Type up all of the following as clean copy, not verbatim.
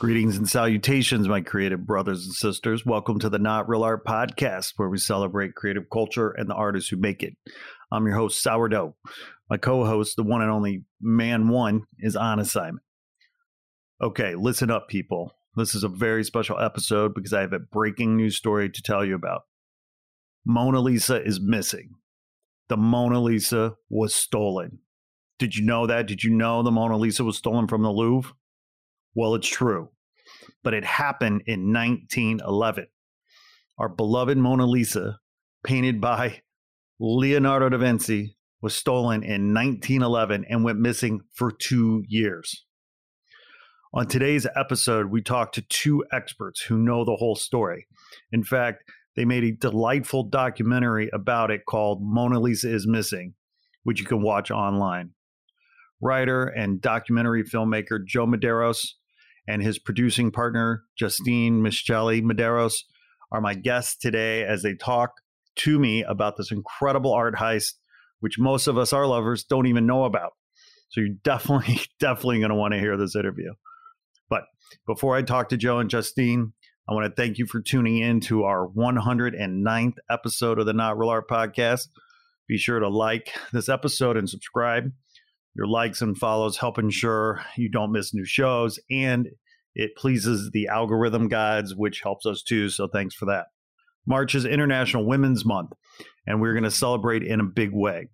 Greetings and salutations, my creative brothers and sisters. Welcome to the Not Real Art Podcast, where we celebrate creative culture and the artists who make it. I'm your host, Sourdough. My co-host, the one and only Man One, is on assignment. Okay, listen up, people. This is a very special episode because I have a breaking news story to tell you about. Mona Lisa is missing. The Mona Lisa was stolen. Did you know that? Did you know the Mona Lisa was stolen from the Louvre? Well, it's true, but it happened in 1911. Our beloved Mona Lisa, painted by Leonardo da Vinci, was stolen in 1911 and went missing for 2 years. On today's episode, we talked to two experts who know the whole story. In fact, they made a delightful documentary about it called Mona Lisa is Missing, which you can watch online. Writer and documentary filmmaker Joe Medeiros and his producing partner, Justine Mestichelli Medeiros, are my guests today as they talk to me about this incredible art heist, which most of us art lovers don't even know about. So you're definitely going to want to hear this interview. But before I talk to Joe and Justine, I want to thank you for tuning in to our 109th episode of the Not Real Art Podcast. Be sure to like this episode and subscribe. Your likes and follows help ensure you don't miss new shows, and it pleases the algorithm gods, which helps us too, so thanks for that. March is International Women's Month, and we're going to celebrate in a big way.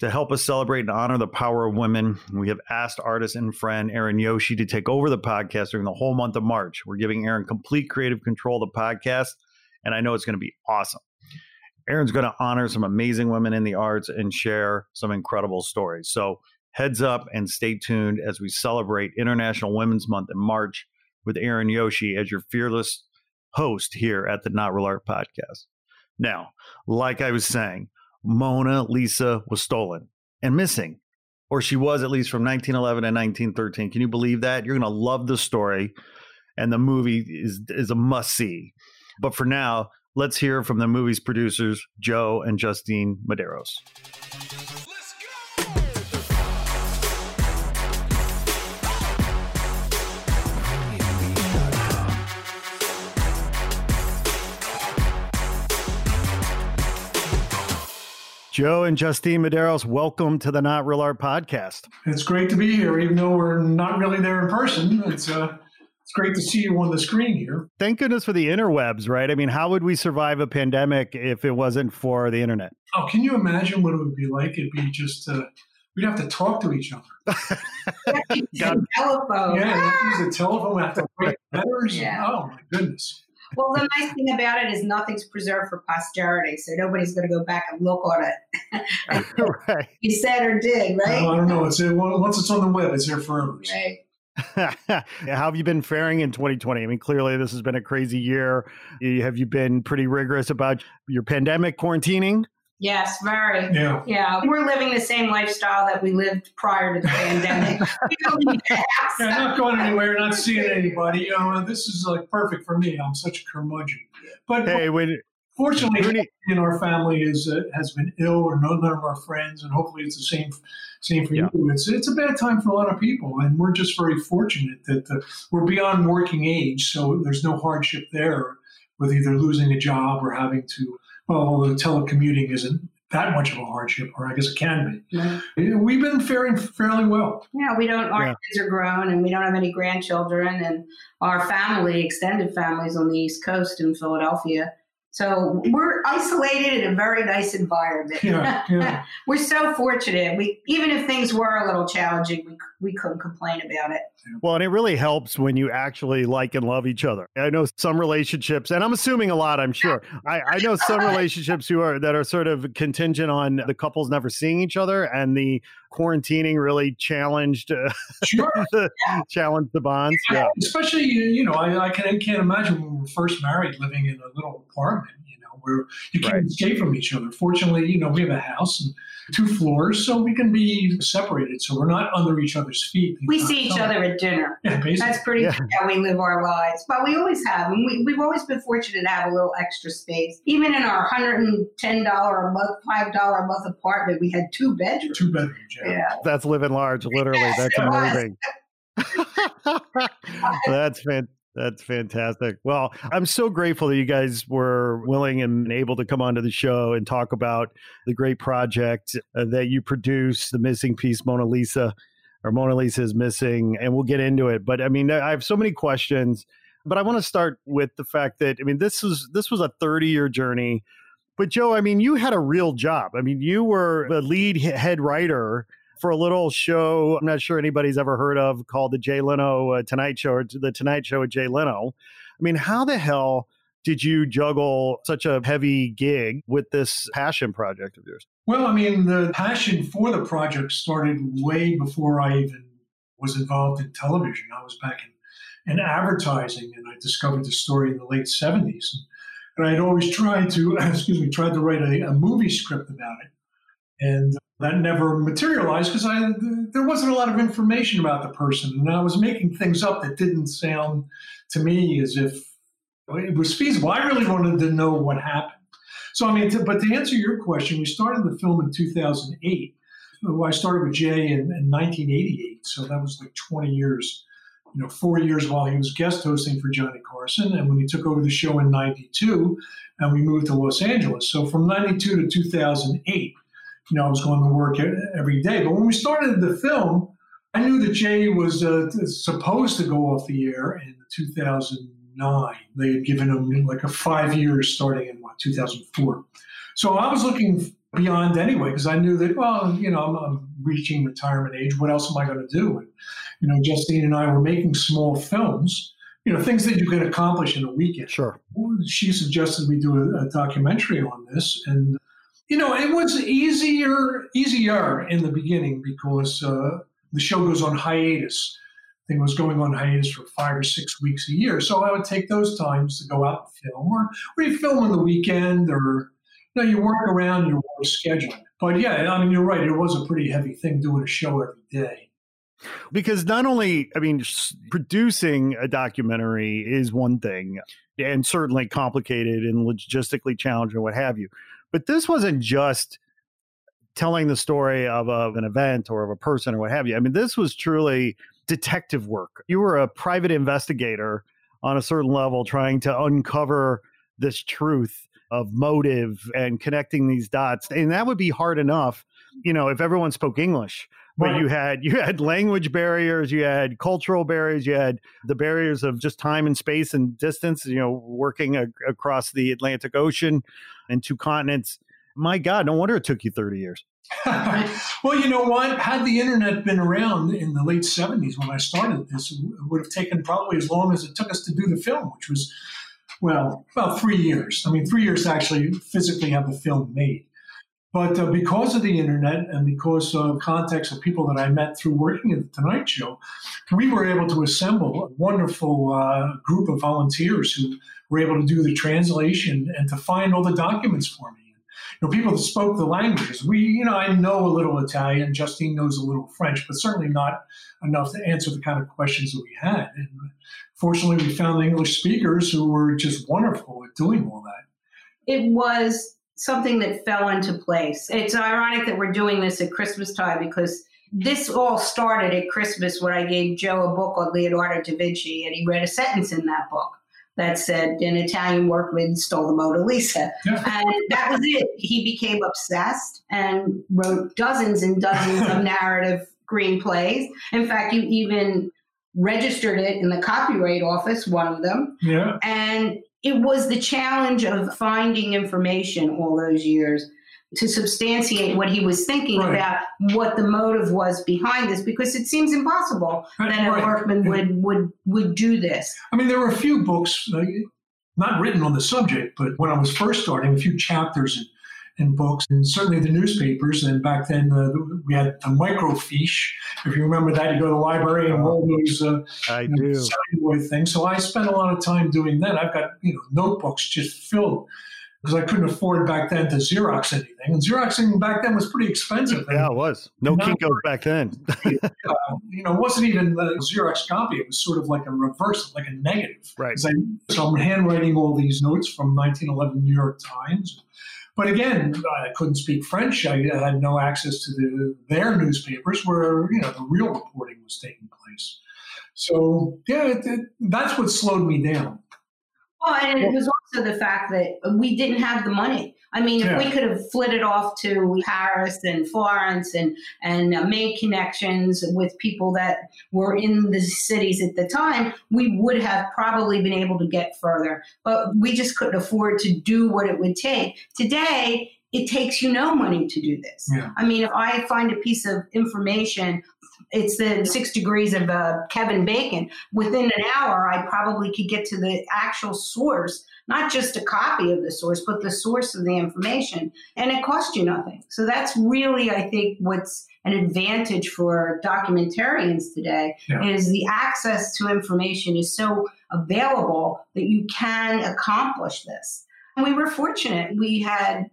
To help us celebrate and honor the power of women, we have asked artist and friend Aaron Yoshi to take over the podcast during the whole month of March. We're giving Aaron complete creative control of the podcast, and I know it's going to be awesome. Aaron's going to honor some amazing women in the arts and share some incredible stories. So heads up and stay tuned as we celebrate International Women's Month in March with Aaron Yoshi as your fearless host here at the Not Real Art Podcast. Now, like I was saying, Mona Lisa was stolen and missing, or she was at least from 1911 and 1913. Can you believe that? You're going to love the story, and the movie is a must-see. But for now, let's hear from the movie's producers, Joe and Justine Medeiros. Joe and Justine Medeiros, welcome to the Not Real Art Podcast. It's great to be here, even though we're not really there in person. It's great to see you on the screen here. Thank goodness for the interwebs, right? I mean, how would we survive a pandemic if it wasn't for the internet? Oh, can you imagine what it would be like? It'd be just, we'd have to talk to each other. Telephone. Yeah, use a telephone. We have to write letters. Yeah. Oh, my goodness. Well, the nice thing about it is nothing's preserved for posterity, so nobody's going to go back and look on it. Right. You said or did, right? I don't know. Once it's on the web, it's there forever. Right. How have you been faring in 2020? I mean, clearly this has been a crazy year. Have you been pretty rigorous about your pandemic quarantining? Yes, very. Yeah. We're living the same lifestyle that we lived prior to the pandemic. We don't need to have some. Yeah, not going anywhere, not seeing anybody. You know, this is like perfect for me. I'm such a curmudgeon. But hey, fortunately, everybody in our family has been ill, or none of our friends, and hopefully it's the same for you. It's a bad time for a lot of people, and we're just very fortunate that we're beyond working age, so there's no hardship there with either losing a job or having to. Well, telecommuting isn't that much of a hardship, or I guess it can be. Yeah. We've been faring fairly well. Yeah, our kids are grown, and we don't have any grandchildren, and our family, extended families, on the East Coast in Philadelphia. So we're isolated in a very nice environment. Yeah. We're so fortunate. Even if things were a little challenging, we couldn't complain about it. Well, and it really helps when you actually like and love each other. I know some relationships, and I'm assuming a lot, I'm sure. I know some relationships that are sort of contingent on the couples never seeing each other and the quarantining really challenged challenged the bonds. Yeah. Especially, you know, I can't imagine when we were first married living in a little apartment, you know, where you can't escape from each other. Fortunately, you know, we have a house and 2 floors, so we can be separated. So we're not under each other's feet. We see each other at dinner. Yeah, basically. That's pretty much how we live our lives. But we always have, and we've always been fortunate to have a little extra space. Even in our $110 a month, $5 a month apartment, we had 2 bedrooms. 2 bedrooms, yeah. That's living large, literally. Yes, that's amazing. That's fantastic. That's fantastic. Well, I'm so grateful that you guys were willing and able to come onto the show and talk about the great project that you produce, The Missing Piece, Mona Lisa, or Mona Lisa is Missing, and we'll get into it. But I mean, I have so many questions, but I want to start with the fact that, I mean, this was a 30-year journey. But Joe, I mean, you had a real job. I mean, you were the lead head writer for a little show I'm not sure anybody's ever heard of called the Jay Leno Tonight Show, or The Tonight Show with Jay Leno. I mean, how the hell did you juggle such a heavy gig with this passion project of yours? Well, I mean, the passion for the project started way before I even was involved in television. I was back in advertising, and I discovered the story in the late 70s. And I'd always tried to write a movie script about it. And that never materialized because there wasn't a lot of information about the person. And I was making things up that didn't sound to me as if it was feasible. I really wanted to know what happened. So, I mean, but to answer your question, we started the film in 2008. I started with Jay in 1988. So that was like 20 years, you know, 4 years while he was guest hosting for Johnny Carson. And when he took over the show in 92, and we moved to Los Angeles. So from 92 to 2008. You know, I was going to work every day. But when we started the film, I knew that Jay was supposed to go off the air in 2009. They had given him like a 5 years starting in, what, 2004. So I was looking beyond anyway because I knew that, well, you know, I'm reaching retirement age. What else am I going to do? And, you know, Justine and I were making small films, you know, things that you could accomplish in a weekend. Sure. She suggested we do a documentary on this, and you know, it was easier in the beginning because the show goes on hiatus. It was going on hiatus for 5 or 6 weeks a year. So I would take those times to go out and film, or you film on the weekend, or, you know, you work around your work schedule. But yeah, I mean, you're right. It was a pretty heavy thing doing a show every day. Because not only, I mean, producing a documentary is one thing, and certainly complicated and logistically challenging, what have you. But this wasn't just telling the story of an event or of a person or what have you. I mean, this was truly detective work. You were a private investigator on a certain level trying to uncover this truth of motive and connecting these dots. And that would be hard enough, you know, if everyone spoke English. But right. you had language barriers, you had cultural barriers, you had the barriers of just time and space and distance, you know, working across the Atlantic Ocean and 2 continents. My God, no wonder it took you 30 years. Well, you know what? Had the internet been around in the late 70s when I started this, it would have taken probably as long as it took us to do the film, which was, well, about 3 years. I mean, 3 years to actually physically have the film made. But because of the internet and because of context of people that I met through working at The Tonight Show, we were able to assemble a wonderful group of volunteers who were able to do the translation and to find all the documents for me. You know, people that spoke the languages. I know a little Italian. Justine knows a little French, but certainly not enough to answer the kind of questions that we had. And fortunately, we found the English speakers who were just wonderful at doing all that. It was something that fell into place. It's ironic that we're doing this at Christmas time because this all started at Christmas when I gave Joe a book on Leonardo da Vinci, and he read a sentence in that book that said, an Italian workman stole the Mona Lisa. And that was it. He became obsessed and wrote dozens and dozens of narrative screenplays. In fact, you even registered it in the copyright office, one of them. Yeah. And it was the challenge of finding information all those years to substantiate what he was thinking about, what the motive was behind this, because it seems impossible that a workman would do this. I mean, there were a few books, not written on the subject, but when I was first starting, a few chapters and books, and certainly the newspapers. And back then, we had the microfiche. If you remember that, you go to the library and roll those signboard things. So I spent a lot of time doing that. I've got notebooks just filled, because I couldn't afford back then to Xerox anything. And Xeroxing back then was pretty expensive. Yeah, it was. No Kinko's back then. It wasn't even a Xerox copy. It was sort of like a reverse, like a negative. Right. So I'm handwriting all these notes from 1911 New York Times. But again, I couldn't speak French. I had no access to their newspapers where, the real reporting was taking place. So, yeah, that's what slowed me down. Oh, and it was also the fact that we didn't have the money. I mean, if we could have flitted off to Paris and Florence and made connections with people that were in the cities at the time, we would have probably been able to get further. But we just couldn't afford to do what it would take. Today, it takes no money to do this. Yeah. I mean, if I find a piece of information, it's the 6 degrees of Kevin Bacon. Within an hour, I probably could get to the actual source, not just a copy of the source, but the source of the information. And it costs you nothing. So that's really, I think, what's an advantage for documentarians today is the access to information is so available that you can accomplish this. And we were fortunate. We had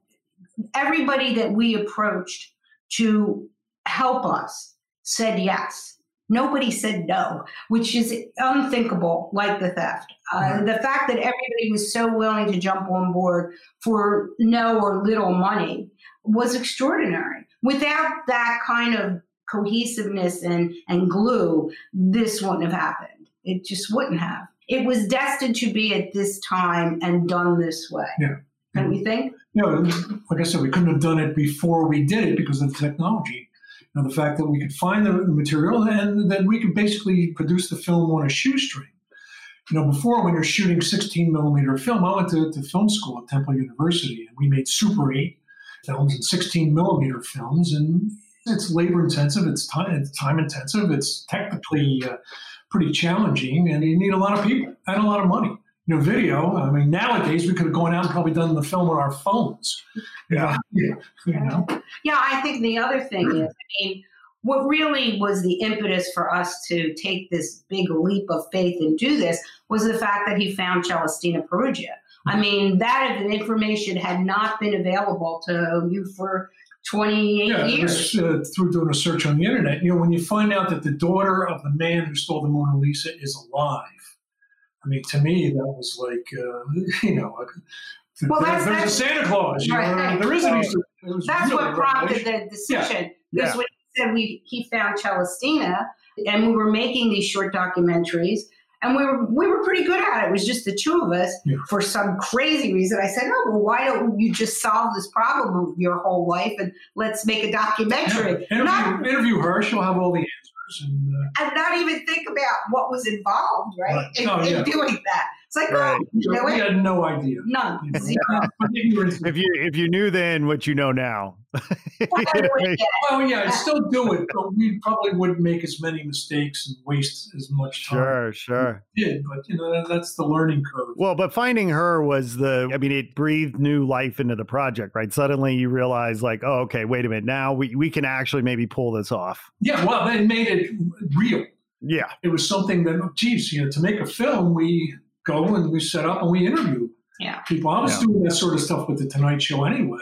everybody that we approached to help us said yes. Nobody said no, which is unthinkable, like the theft. The fact that everybody was so willing to jump on board for no or little money was extraordinary. Without that kind of cohesiveness and glue, this wouldn't have happened. It just wouldn't have. It was destined to be at this time and done this way. Yeah. Don't you think? No, like I said, we couldn't have done it before we did it because of the technology. The fact that we could find the material and then we could basically produce the film on a shoestring. Before, when you're shooting 16 millimeter film, I went to film school at Temple University, and we made Super 8 films and 16 millimeter films. And it's labor intensive, it's time intensive, it's technically pretty challenging, and you need a lot of people and a lot of money. Video. I mean, nowadays we could have gone out and probably done the film on our phones. I think the other thing is, what really was the impetus for us to take this big leap of faith and do this was the fact that he found Celestina Peruggia. I mean, that information had not been available to you for 28 years. Through doing a search on the internet, when you find out that the daughter of the man who stole the Mona Lisa is alive. I mean, to me, that was like, there's a Santa Claus. There is an Easter. That's what prompted the decision. Yeah. Because when he said he found Celestina, and we were making these short documentaries, and we were pretty good at it. It was just the two of us. Yeah. For some crazy reason, I said, oh, well, why don't you just solve this problem of your whole life, and let's make a documentary. Yeah. Interview her. She'll have all the answers. And not even think about what was involved, right? In doing that. It's like, we had no idea. None. If you knew then what you know now. I'd still do it, but we probably wouldn't make as many mistakes and waste as much time. Sure. We did, but that's the learning curve. Well, but finding her was it breathed new life into the project, right? Suddenly you realize like, oh, okay, wait a minute. Now we can actually maybe pull this off. Yeah, well, they made it real. Yeah. It was something that, to make a film, we go and we set up and we interview people. I was doing that sort of stuff with The Tonight Show anyway.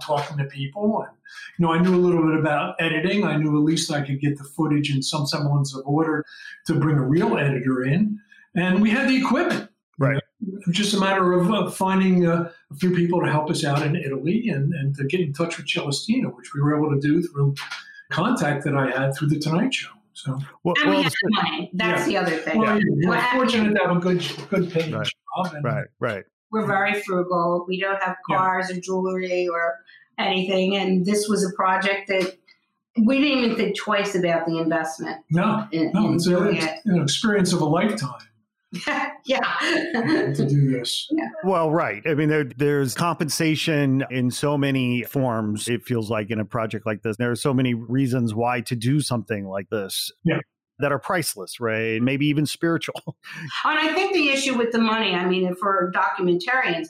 Talking to people. And, I knew a little bit about editing. I knew at least I could get the footage in some semblance of order to bring a real editor in. And we had the equipment. Right. It was just a matter of finding a few people to help us out in Italy and to get in touch with Celestina, which we were able to do through contact that I had through The Tonight Show. So, we had money. That's the other thing. Well, we're fortunate to have a good paying job. And right. We're very frugal. We don't have cars or jewelry or anything. And this was a project that we didn't even think twice about the investment. It's an experience of a lifetime. To do this. Yeah. Well, right. I mean, there's compensation in so many forms. It feels like in a project like this, there are so many reasons why to do something like this that are priceless, right? Maybe even spiritual. And I think the issue with the money, I mean, for documentarians,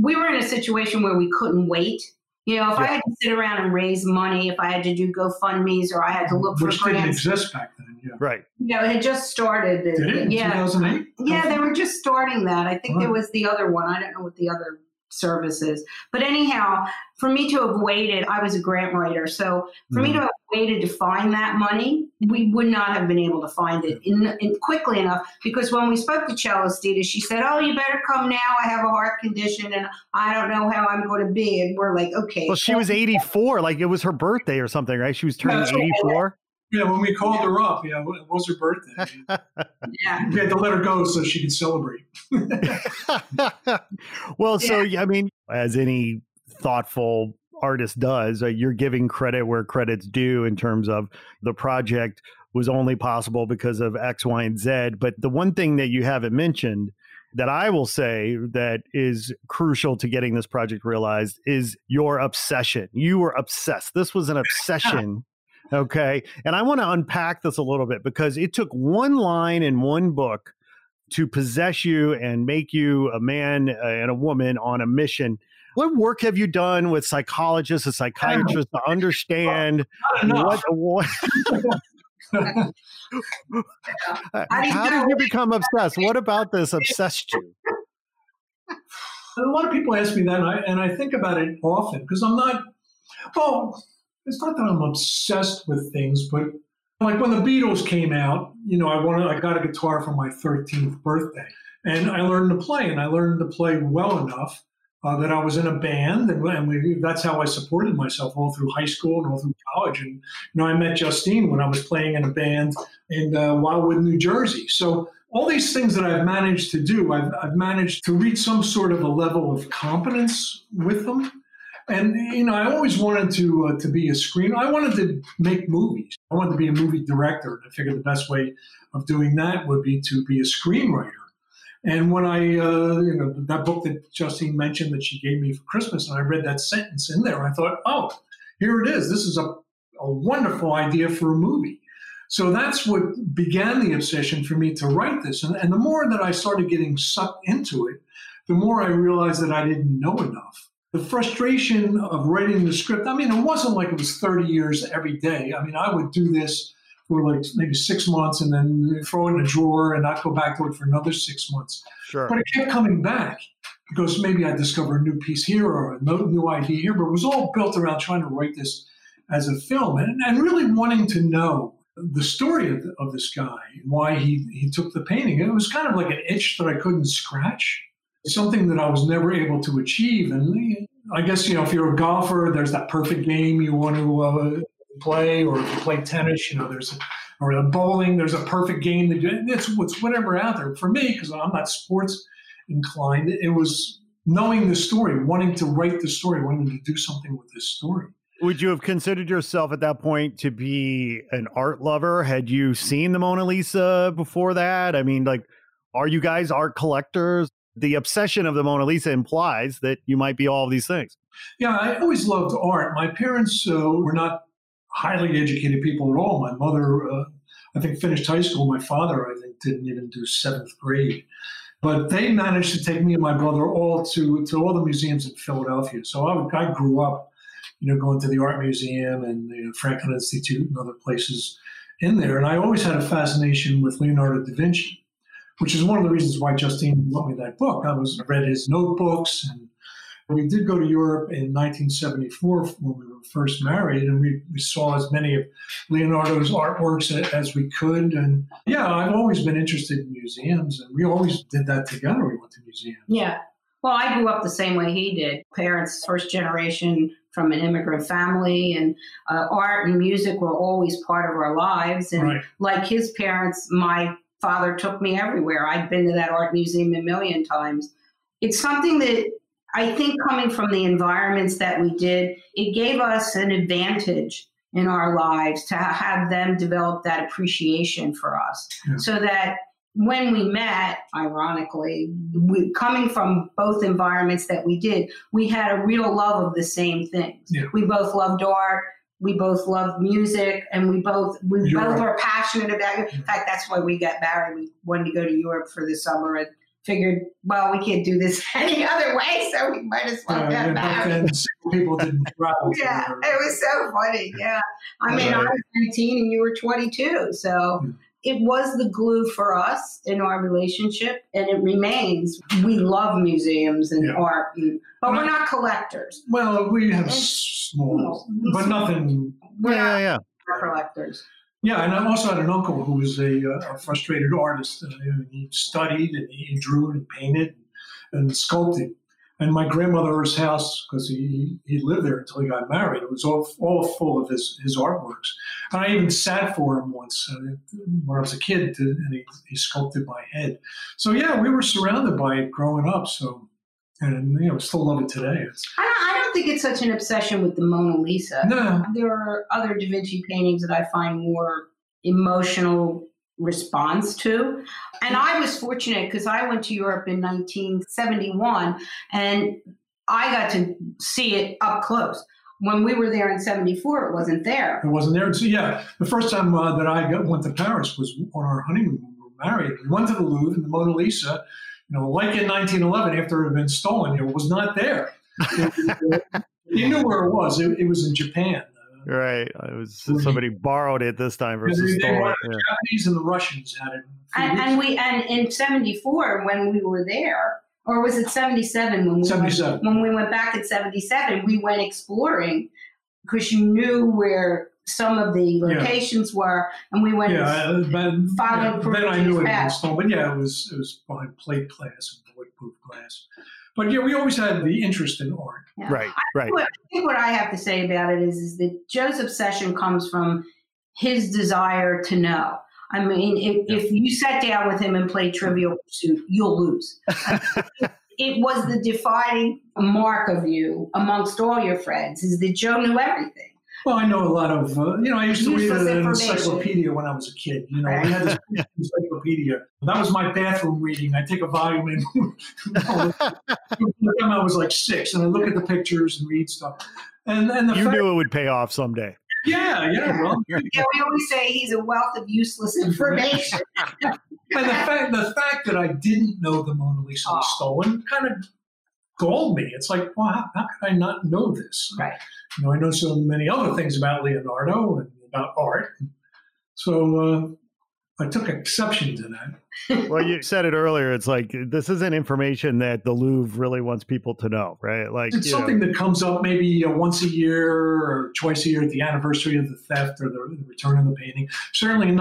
we were in a situation where we couldn't wait. You know, if I had to sit around and raise money, if I had to do GoFundMe's or I had to look for grants. Which didn't exist back then, Right. You know, it had just started. Did it? 2008? Yeah, they were just starting that. I think there was the other one. I don't know what the other service is. But anyhow, for me to have waited, I was a grant writer. So for me to have waited to find that money, we would not have been able to find it in quickly enough, because when we spoke to Celestina, she said, "Oh, you better come now. I have a heart condition and I don't know how I'm going to be." And we're like, okay. Well, she was 84. Like, it was her birthday or something, right? She was turning 84. Yeah, when we called her up, it was her birthday. We had to let her go so she could celebrate. So, I mean, as any thoughtful artist does, you're giving credit where credit's due in terms of the project was only possible because of X, Y, and Z. But the one thing that you haven't mentioned that I will say that is crucial to getting this project realized is your obsession. You were obsessed. This was an obsession. Okay. And I want to unpack this a little bit, because it took one line in one book to possess you and make you a man and a woman on a mission. What work have you done with psychologists and psychiatrists to understand what how did you become obsessed? What about this obsessed you? A lot of people ask me that, and I think about it often, because I'm not, it's not that I'm obsessed with things, but like when the Beatles came out, I got a guitar for my 13th birthday, and I learned to play, well enough that I was in a band, and that's how I supported myself all through high school and all through college. And I met Justine when I was playing in a band in Wildwood, New Jersey. So all these things that I've managed to do, I've managed to reach some sort of a level of competence with them. And, I always wanted to be a screenwriter. I wanted to make movies. I wanted to be a movie director. I figured the best way of doing that would be to be a screenwriter. And when I, that book that Justine mentioned that she gave me for Christmas, and I read that sentence in there, I thought, here it is. This is a wonderful idea for a movie. So that's what began the obsession for me to write this. And the more that I started getting sucked into it, the more I realized that I didn't know enough. The frustration of writing the script, it wasn't like it was 30 years every day. I would do this for like maybe 6 months and then throw it in a drawer and not go back to it for another 6 months. Sure. But it kept coming back, because maybe I'd discover a new piece here or a new idea here, but it was all built around trying to write this as a film and really wanting to know the story of this guy, why he took the painting. It was kind of like an itch that I couldn't scratch. Something that I was never able to achieve. And I guess, if you're a golfer, there's that perfect game you want to play, or if you play tennis, or the bowling, there's a perfect game that it's whatever out there. For me, because I'm not sports inclined, it was knowing the story, wanting to write the story, wanting to do something with this story. Would you have considered yourself at that point to be an art lover? Had you seen the Mona Lisa before that? Are you guys art collectors? The obsession of the Mona Lisa implies that you might be all of these things. Yeah, I always loved art. My parents were not highly educated people at all. My mother, I think, finished high school. My father, I think, didn't even do seventh grade. But they managed to take me and my brother all to all the museums in Philadelphia. So I grew up, going to the art museum and the Franklin Institute and other places in there. And I always had a fascination with Leonardo da Vinci, which is one of the reasons why Justine wrote me that book. I read his notebooks, and we did go to Europe in 1974 when we were first married, and we saw as many of Leonardo's artworks as we could. And I've always been interested in museums, and we always did that together. We went to museums. Yeah. Well, I grew up the same way he did. Parents, first generation from an immigrant family, and art and music were always part of our lives. And like his parents, my father took me everywhere. I'd been to that art museum a million times. It's something that I think, coming from the environments that we did, it gave us an advantage in our lives to have them develop that appreciation for us. Yeah. So that when we met, ironically, coming from both environments that we did, we had a real love of the same things. Yeah. We both loved art. We both love music, and we both are passionate about it. In fact, that's why we got married. We wanted to go to Europe for the summer and figured, well, we can't do this any other way, so we might as well get married. People didn't drive. Yeah, it was so funny. Yeah. I mean, I was 19 and you were 22. So it was the glue for us in our relationship, and it remains. We love museums and art, but we're not collectors. Well, we have small, but nothing. We're not collectors. Yeah, and I also had an uncle who was a frustrated artist. He studied and he drew and painted and sculpted. And my grandmother's house, because he lived there until he got married, it was all full of his artworks. And I even sat for him once when I was a kid, and he sculpted my head. So yeah, we were surrounded by it growing up. So, and I still love it today. I don't think it's such an obsession with the Mona Lisa. No. There are other Da Vinci paintings that I find more emotional response to. And I was fortunate because I went to Europe in 1971 and I got to see it up close. When we were there in 74, it wasn't there. It wasn't there. So yeah, the first time that I went to Paris was on our honeymoon. We were married. We went to the Louvre, and the Mona Lisa, like in 1911, after it had been stolen, it was not there. You knew where it was. It was in Japan. Right. It was somebody borrowed it this time versus stolen. The Japanese and the Russians had it. And in 74, when we were there, or was it 77 when we 77. When we went back in 77, we went exploring because you knew where some of the locations were, and we went and followed Perugia's then I knew path. It was stolen, but it was behind plate glass and bulletproof glass. But yeah, we always had the interest in art. Yeah. Right. I think what I have to say about it is that Joe's obsession comes from his desire to know. I mean, if you sat down with him and played Trivial Pursuit, you'll lose. It was the defining mark of you amongst all your friends, is that Joe knew everything. Well, I know a lot of, I used to read an encyclopedia when I was a kid. We had this encyclopedia. That was my bathroom reading. I take a volume in. I was like 6, and I look at the pictures and read stuff. And you knew it would pay off someday. Yeah. Well, we always say he's a wealth of useless information. And the fact that I didn't know the Mona Lisa was stolen kind of galled me. It's like, well, how could I not know this? Right. I know so many other things about Leonardo and about art. So I took exception to that. Well, you said it earlier. It's like, this isn't information that the Louvre really wants people to know, right? Like it's something that comes up maybe once a year or twice a year at the anniversary of the theft or the return of the painting. Certainly in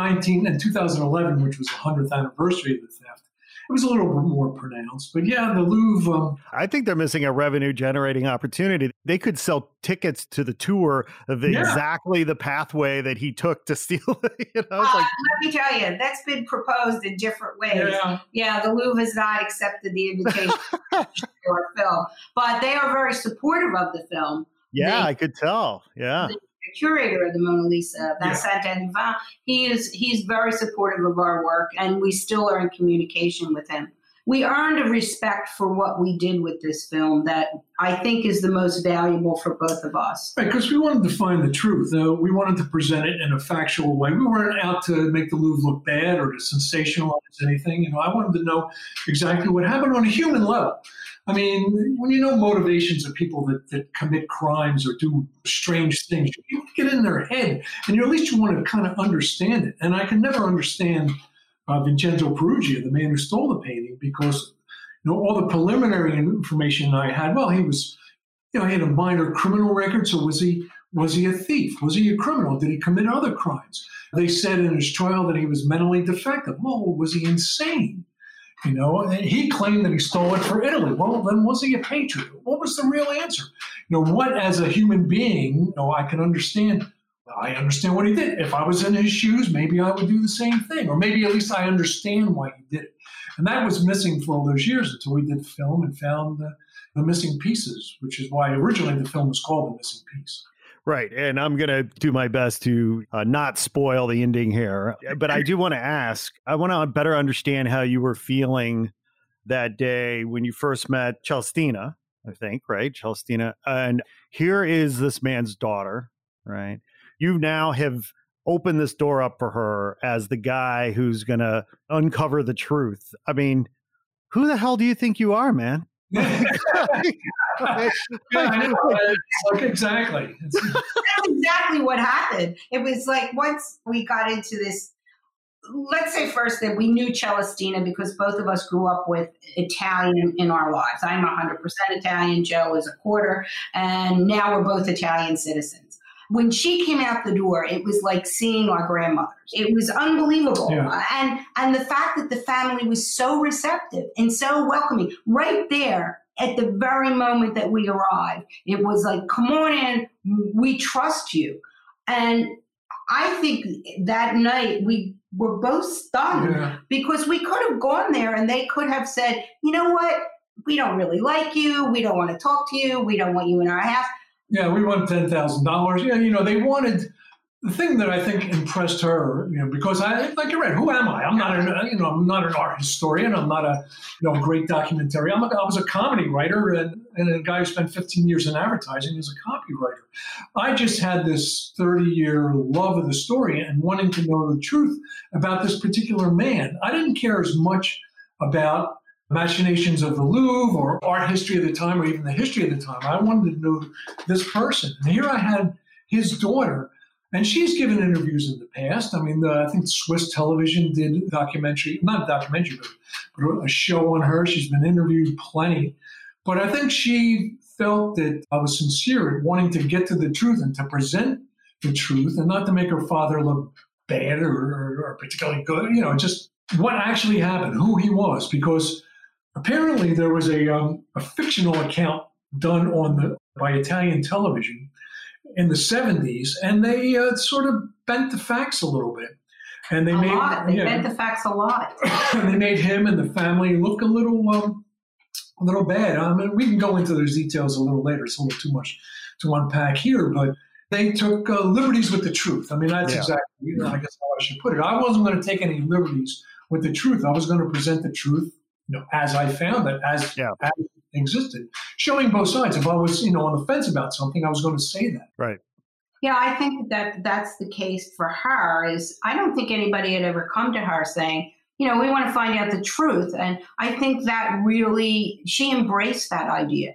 2011, which was the 100th anniversary of the theft, it was a little bit more pronounced, but the Louvre. I think they're missing a revenue-generating opportunity. They could sell tickets to the tour of exactly the pathway that he took to steal. Let me tell you, that's been proposed in different ways. Yeah, the Louvre has not accepted the invitation for film, but they are very supportive of the film. Yeah, I could tell. Yeah. The curator of the Mona Lisa, Vincent Denivan, he's very supportive of our work, and we still are in communication with him. We earned a respect for what we did with this film that I think is the most valuable for both of us. Right, because we wanted to find the truth. We wanted to present it in a factual way. We weren't out to make the Louvre look bad or to sensationalize anything. I wanted to know exactly what happened on a human level. I mean, when you know motivations of people that commit crimes or do strange things, you get in their head, and at least you want to kind of understand it. And I can never understand Vincenzo Peruggia, the man who stole the painting, because all the preliminary information I had. Well, he was, he had a minor criminal record. So was he a thief? Was he a criminal? Did he commit other crimes? They said in his trial that he was mentally defective. Well, was he insane? And he claimed that he stole it for Italy. Well, then was he a patriot? What was the real answer? What as a human being? I can understand. I understand what he did. If I was in his shoes, maybe I would do the same thing, or maybe at least I understand why he did it. And that was missing for all those years until we did the film and found the missing pieces, which is why originally the film was called The Missing Piece. Right. And I'm going to do my best to not spoil the ending here. But I do want to ask, I want to better understand how you were feeling that day when you first met Celestina, I think, right? Celestina. And here is this man's daughter, right? You now have opened this door up for her as the guy who's going to uncover the truth. I mean, who the hell do you think you are, man? Exactly. That's exactly what happened. It was like once we got into this, let's say first that we knew Celestina because both of us grew up with Italian in our lives. I'm 100% Italian, Joe is a quarter, and now we're both Italian citizens. When she came out the door, it was like seeing our grandmothers. It was unbelievable. Yeah. And the fact that the family was so receptive and so welcoming, right there at the very moment that we arrived, it was like, come on in, we trust you. And I think that night we were both stunned because we could have gone there and they could have said, you know what, we don't really like you, we don't want to talk to you, we don't want you in our house. Yeah, we want $10,000. Yeah, you know, they wanted the thing that I think impressed her. You know, because I, like you read, who am I? I'm not an, you know, I'm not an art historian. I'm not a, you know, great documentary. I was a comedy writer and a guy who spent 15 years in advertising as a copywriter. I just had this 30-year love of the story and wanting to know the truth about this particular man. I didn't care as much about machinations of the Louvre or art history of the time or even the history of the time. I wanted to know this person. And here I had his daughter, and she's given interviews in the past. I mean, I think Swiss television did a documentary, not a documentary, but a show on her. She's been interviewed plenty. But I think she felt that I was sincere in wanting to get to the truth and to present the truth and not to make her father look bad or particularly good, you know, just what actually happened, who he was, because apparently, there was a fictional account done by Italian television in the 70s, and they sort of bent the facts a little bit. And bent the facts a lot. And they made him and the family look a little bad. I mean, we can go into those details a little later. It's a little too much to unpack here, but they took liberties with the truth. I mean, that's exactly, you know, I guess how I should put it. I wasn't going to take any liberties with the truth. I was going to present the truth, you know, as I found it, as it existed, showing both sides. If I was, you know, on the fence about something, I was going to say that. Right. Yeah, I think that that's the case for her. Is I don't think anybody had ever come to her saying, you know, we want to find out the truth. And I think that really, she embraced that idea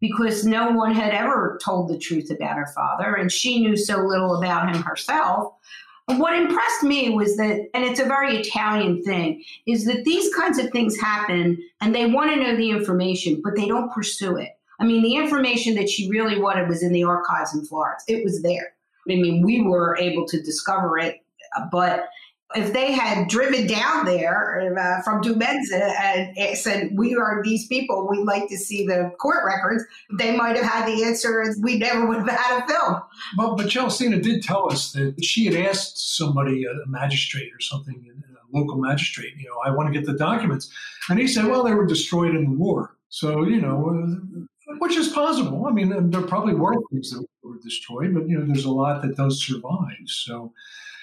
because no one had ever told the truth about her father, and she knew so little about him herself. What impressed me was that, and it's a very Italian thing, is that these kinds of things happen and they want to know the information, but they don't pursue it. I mean, the information that she really wanted was in the archives in Florence. It was there. I mean, we were able to discover it, but if they had driven down there from Dumenza and said, we are these people, we'd like to see the court records, they might have had the answer and we never would have had a film. Well, but Celestina did tell us that she had asked somebody, a magistrate or something, a local magistrate, you know, I want to get the documents. And he said, well, they were destroyed in the war. So, you know, which is possible. I mean, there probably were things that were destroyed, but, you know, there's a lot that does survive. So...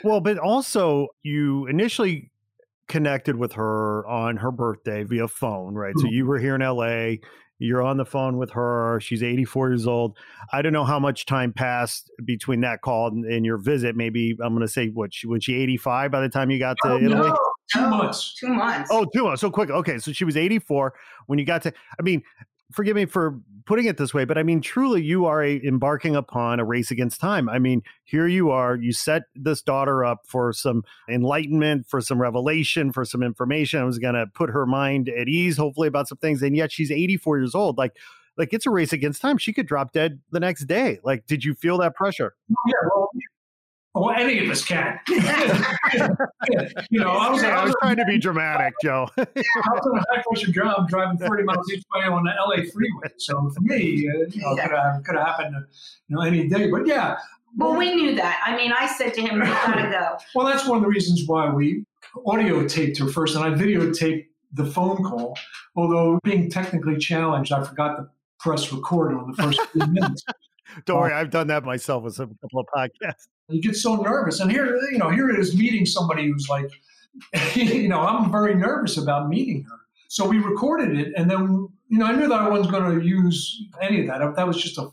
Well, but also you initially connected with her on her birthday via phone, right? Mm-hmm. So you were here in LA, you're on the phone with her. She's 84 years old. I don't know how much time passed between that call and your visit. Maybe I'm going to say, was she 85 by the time you got to Italy? No. 2 months. 2 months. Oh, 2 months. So quick. Okay. So she was 84 when you got to, I mean, forgive me for putting it this way, but I mean, truly, you are embarking upon a race against time. I mean, here you are, you set this daughter up for some enlightenment, for some revelation, for some information. I was going to put her mind at ease, hopefully, about some things. And yet she's 84 years old. Like it's a race against time. She could drop dead the next day. Like, did you feel that pressure? Yeah, well, any of us can. You know, I was trying to be dramatic, Joe. I was on a high-pressure job driving 30 miles each way on the LA freeway. So for me, you know, could have happened, you know, any day. But yeah. Well, we knew that. I mean, I said to him, "We've got to go." Well, that's one of the reasons why we audio taped her first, and I videotaped the phone call. Although being technically challenged, I forgot to press record on the first few minutes. Don't worry, I've done that myself with a couple of podcasts. You get so nervous. And here, you know, here it is meeting somebody who's like, you know, I'm very nervous about meeting her. So we recorded it. And then, you know, I knew that I wasn't going to use any of that. That was just a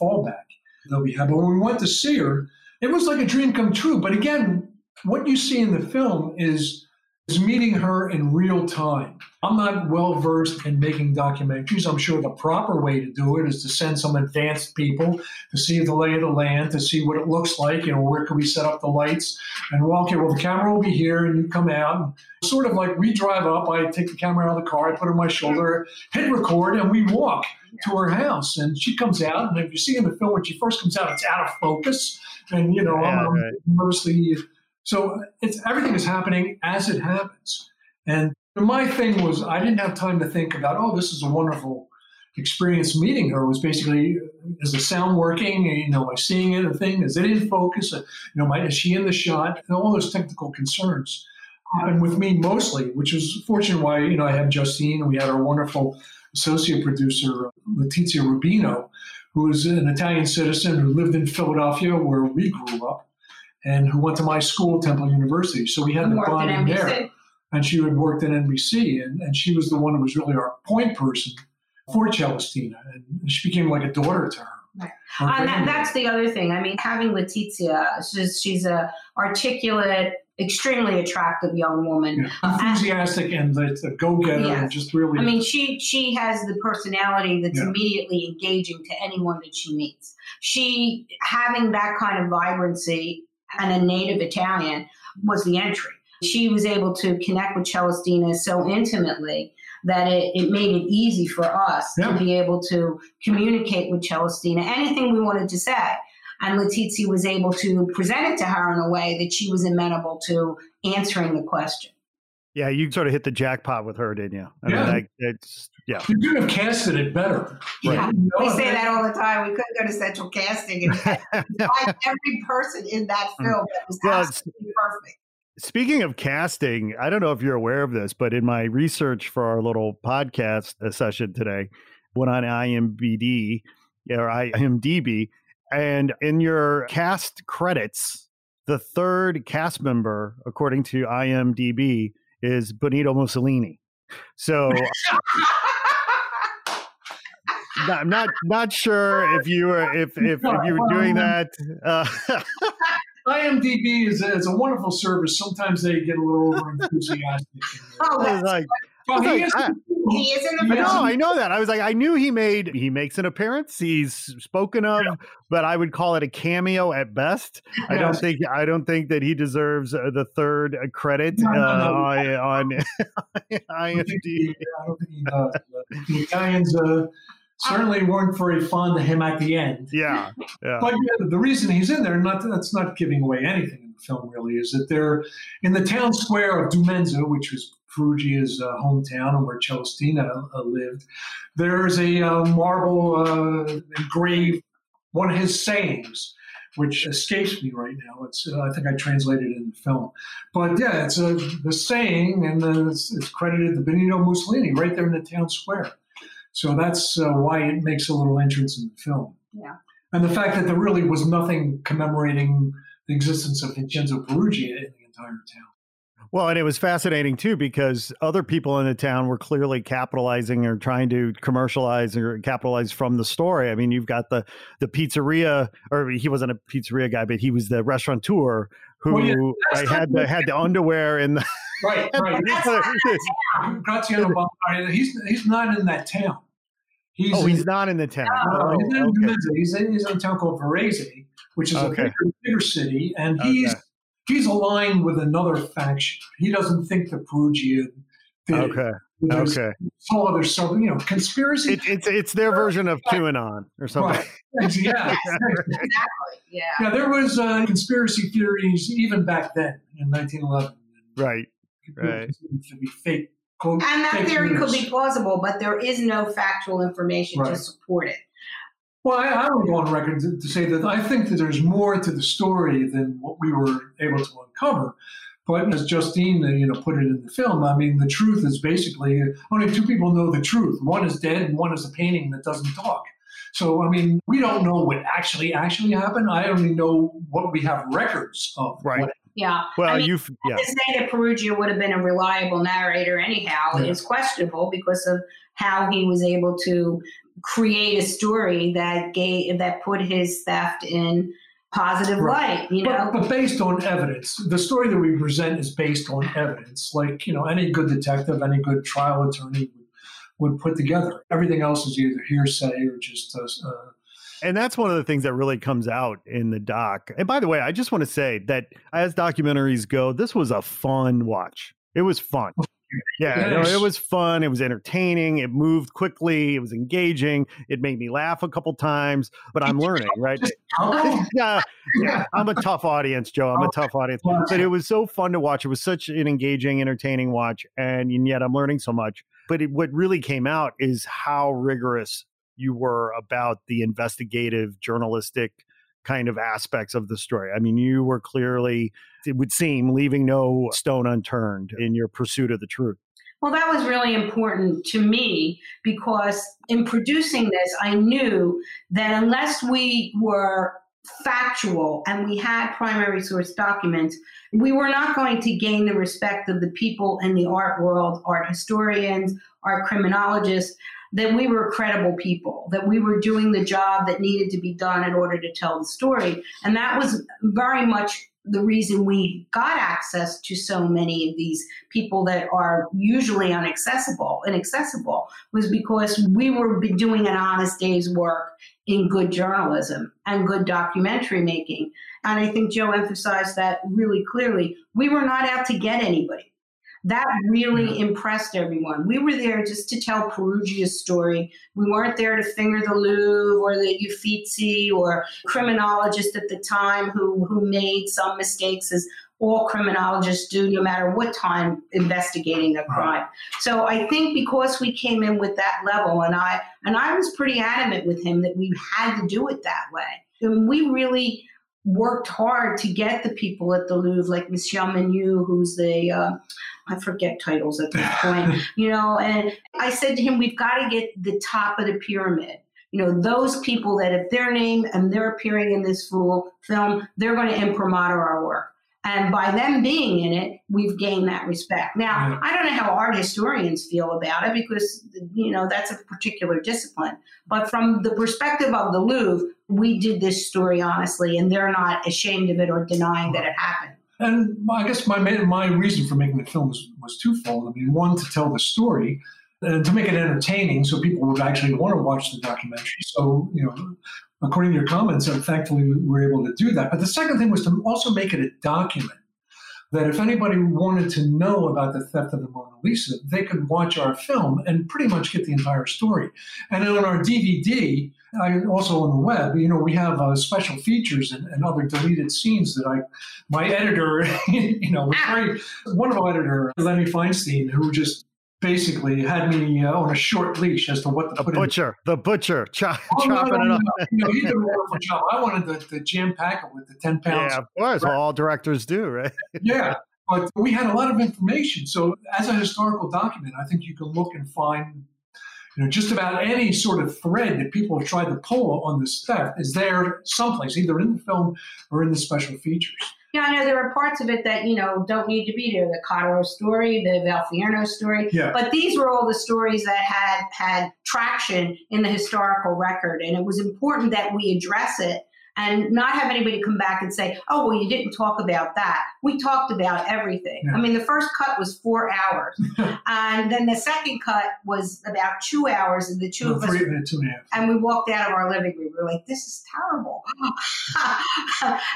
fallback that we had. But when we went to see her, it was like a dream come true. But again, what you see in the film is is meeting her in real time. I'm not well-versed in making documentaries. I'm sure the proper way to do it is to send some advanced people to see the lay of the land, to see what it looks like, you know, where can we set up the lights, and walk in. Well, the camera will be here, and you come out. Sort of like we drive up, I take the camera out of the car, I put it on my shoulder, hit record, and we walk to her house. And she comes out, and if you see in the film, when she first comes out, it's out of focus. And, you know, I'm mostly... So it's everything is happening as it happens. And my thing was I didn't have time to think about, oh, this is a wonderful experience meeting her. It was basically, is the sound working? You know, am I seeing it? A thing? Is it in focus? You know, is she in the shot? And all those technical concerns happened with me mostly, which is fortunate why, you know, I have Justine, and we had our wonderful associate producer, Letizia Rubino, who is an Italian citizen who lived in Philadelphia where we grew up, and who went to my school, Temple University. So we had the bonding there. And she had worked at NBC, and she was the one who was really our point person for Celestina. And she became like a daughter to her. Right. That's the other thing. I mean, having Letizia, she's an articulate, extremely attractive young woman. Yeah. Enthusiastic and the go-getter. Yes. And just really... I mean, she has the personality that's immediately engaging to anyone that she meets. She, having that kind of vibrancy... and a native Italian was the entry. She was able to connect with Celestina so intimately that it made it easy for us to be able to communicate with Celestina anything we wanted to say. And Letizia was able to present it to her in a way that she was amenable to answering the question. Yeah, you sort of hit the jackpot with her, didn't you? I mean, you could have casted it better. Right? Yeah. You know, we say that all the time. We couldn't go to central casting and find every person in that film that was absolutely perfect. Speaking of casting, I don't know if you're aware of this, but in my research for our little podcast session today, went on IMDb, and in your cast credits, the third cast member, according to IMDb, is Benito Mussolini. So I'm not sure if you were if you were doing that. IMDb is a wonderful service. Sometimes they get a little over enthusiastic. He is in the film. No, I know that. I was like, I knew he makes an appearance. He's spoken of, but I would call it a cameo at best. Yes. I don't think that he deserves the third credit on IMDb. I don't think he does. The Italians certainly weren't very fond of him at the end. Yeah. But the reason he's in there, that's not giving away anything in the film, really, is that they're in the town square of Dumenza, which was Perugia's hometown and where Celestina lived. There is a marble engraved one of his sayings, which escapes me right now. It's I think I translated it in the film. But yeah, it's the saying, and then it's credited to Benito Mussolini right there in the town square. So that's why it makes a little entrance in the film. Yeah. And the fact that there really was nothing commemorating the existence of Vincenzo Peruggia in the entire town. Well, and it was fascinating, too, because other people in the town were clearly capitalizing or trying to commercialize or capitalize from the story. I mean, you've got the pizzeria, or he wasn't a pizzeria guy, but he was the restaurateur who had the underwear in the... Right. Graziella, he's not in that town. He's not in the town. No, he's in a town called Varese, which is a bigger city, and he's aligned with another faction. He doesn't think the Perugian did. Okay. Oh, there's some, you know, conspiracy. It's their version of QAnon or something. Right. Yeah, exactly. Yeah. Yeah, there was conspiracy theories even back then in 1911. Right. To be fake. And that theory could be plausible, but there is no factual information to support it. Well, I would go on record to say that I think that there's more to the story than what we were able to uncover. But as Justine, put it in the film, I mean, the truth is basically only two people know the truth. One is dead, and one is a painting that doesn't talk. So, I mean, we don't know what actually happened. I only know what we have records of. Right. Yeah. Well, I mean, to say that Peruggia would have been a reliable narrator anyhow is questionable because of how he was able to create a story that put his theft in positive light, you know? But based on evidence. The story that we present is based on evidence. Like, you know, any good detective, any good trial attorney would put together. Everything else is either hearsay or just... And that's one of the things that really comes out in the doc. And by the way, I just want to say that as documentaries go, this was a fun watch. It was fun. Yeah, no, it was fun. It was entertaining. It moved quickly. It was engaging. It made me laugh a couple times, but I'm learning, right? Yeah, I'm a tough audience, Joe. I'm a tough audience. But it was so fun to watch. It was such an engaging, entertaining watch. And yet I'm learning so much. But what really came out is how rigorous you were about the investigative, journalistic kind of aspects of the story. I mean, you were clearly, it would seem, leaving no stone unturned in your pursuit of the truth. Well, that was really important to me because in producing this, I knew that unless we were factual and we had primary source documents, we were not going to gain the respect of the people in the art world, art historians, art criminologists, that we were credible people, that we were doing the job that needed to be done in order to tell the story. And that was very much the reason we got access to so many of these people that are usually inaccessible, was because we were doing an honest day's work in good journalism and good documentary making. And I think Joe emphasized that really clearly. We were not out to get anybody. That really impressed everyone. We were there just to tell Perugia's story. We weren't there to finger the Louvre or the Uffizi or criminologists at the time who made some mistakes, as all criminologists do, no matter what time investigating a crime. So I think because we came in with that level, and I was pretty adamant with him that we had to do it that way. And we really worked hard to get the people at the Louvre, like Michel Menu, who's the, I forget titles at this point, you know, and I said to him, we've got to get the top of the pyramid. You know, those people that if their name and they're appearing in this film, they're going to imprimatur our work. And by them being in it, we've gained that respect. Now, I don't know how art historians feel about it because, you know, that's a particular discipline. But from the perspective of the Louvre, we did this story honestly, and they're not ashamed of it or denying that it happened. And I guess my reason for making the film was twofold. I mean, one, to tell the story and to make it entertaining so people would actually want to watch the documentary. So, you know, according to your comments, thankfully we were able to do that. But the second thing was to also make it a document that if anybody wanted to know about the theft of the Mona Lisa, they could watch our film and pretty much get the entire story. And on our DVD, also on the web, you know, we have special features and other deleted scenes that my editor, you know, was very wonderful editor, Lenny Feinstein, who just basically had me on a short leash as to what to put in. The butcher, chopping it up. You know, he did a wonderful job. I wanted to jam-pack it with the 10 pounds. Yeah, of course. Well, all directors do, right? Yeah. But we had a lot of information. So as a historical document, I think you can look and find, you know, just about any sort of thread that people have tried to pull on this theft is there someplace, either in the film or in the special features. Yeah, I know there are parts of it that, you know, don't need to be there. The Cotaro story, the Valfierno story. Yeah. But these were all the stories that had traction in the historical record. And it was important that we address it and not have anybody come back and say, oh, well, you didn't talk about that. We talked about everything. Yeah. I mean, the first cut was 4 hours. And then the second cut was about 2 hours. And the two of us, 3 and 2 hours. And we walked out of our living room. We were like, this is terrible.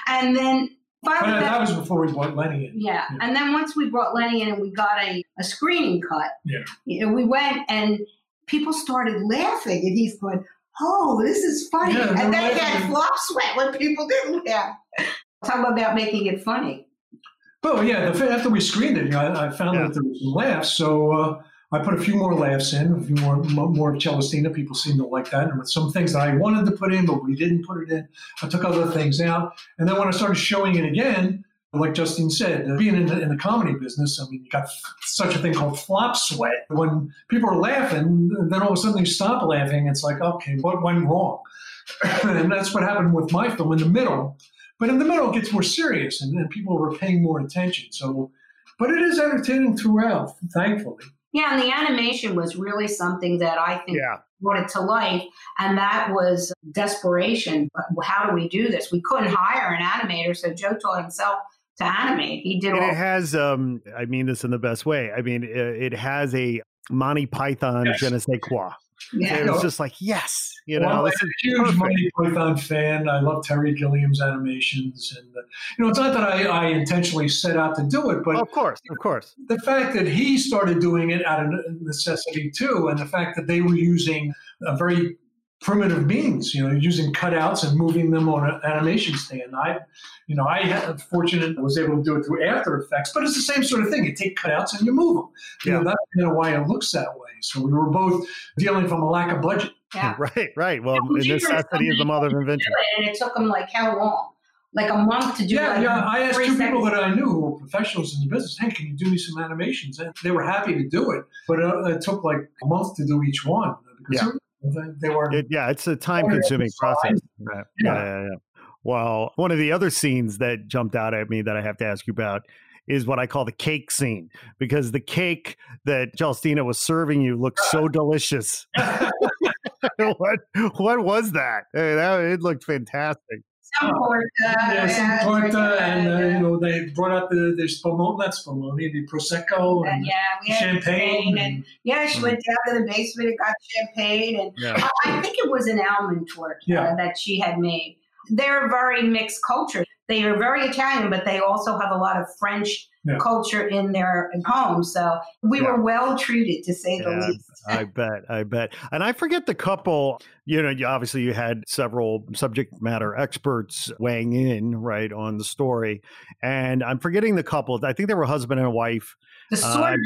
And then... that was before we brought Lenny in. Yeah. And then once we brought Lenny in and we got a screening cut, you know, we went and people started laughing. And he's going, oh, this is funny. Yeah, and then he had flop sweat when people didn't laugh. Talk about making it funny. But yeah, after we screened it, you know, I found that there was laughs. So I put a few more laughs in, a few more of Celestina. People seemed to like that. And with some things that I wanted to put in, but we didn't put it in, I took other things out. And then when I started showing it again, like Justine said, being in the comedy business, I mean, you got such a thing called flop sweat. When people are laughing, then all of a sudden they stop laughing. It's like, okay, what went wrong? And that's what happened with my film in the middle. But in the middle, it gets more serious, and people were paying more attention. So, but it is entertaining throughout, thankfully. Yeah, and the animation was really something that I think brought it to life. And that was desperation. How do we do this? We couldn't hire an animator, so Joe taught himself to animate. He did. And it has, I mean this in the best way. I mean, it has a Monty Python je ne sais quoi. Yeah, it was just like, yes, you know. Well, I'm a huge Monty Python fan. I love Terry Gilliam's animations, and you know, it's not that I intentionally set out to do it, but of course, the fact that he started doing it out of necessity too, and the fact that they were using a very primitive means, you know, using cutouts and moving them on an animation stand. I fortunately was able to do it through After Effects, but it's the same sort of thing. You take cutouts and you move them. You know, that's kind of why it looks that way. So we were both dealing from a lack of budget. Yeah. Right. Well, necessity is the mother of invention. And it took them like how long? Like a month to do it? Yeah. I asked two people that I knew who were professionals in the business, hey, can you do me some animations? And they were happy to do it, but it took like a month to do each one. It's a time-consuming process. Yeah. Well, one of the other scenes that jumped out at me that I have to ask you about is what I call the cake scene, because the cake that Celestina was serving you looked so delicious. What was that? Hey, it looked fantastic. Some torta. And you know, they brought out the spumoni, not spumoni, the prosecco and we had champagne. And she went down to the basement and got champagne. And I think it was an almond torta that she had made. They're a very mixed culture. They are very Italian, but they also have a lot of French culture in their home. So we were well treated, to say the least. I bet. And I forget the couple, you know, obviously you had several subject matter experts weighing in, right, on the story. And I'm forgetting the couple. I think they were husband and wife. The Sourdough.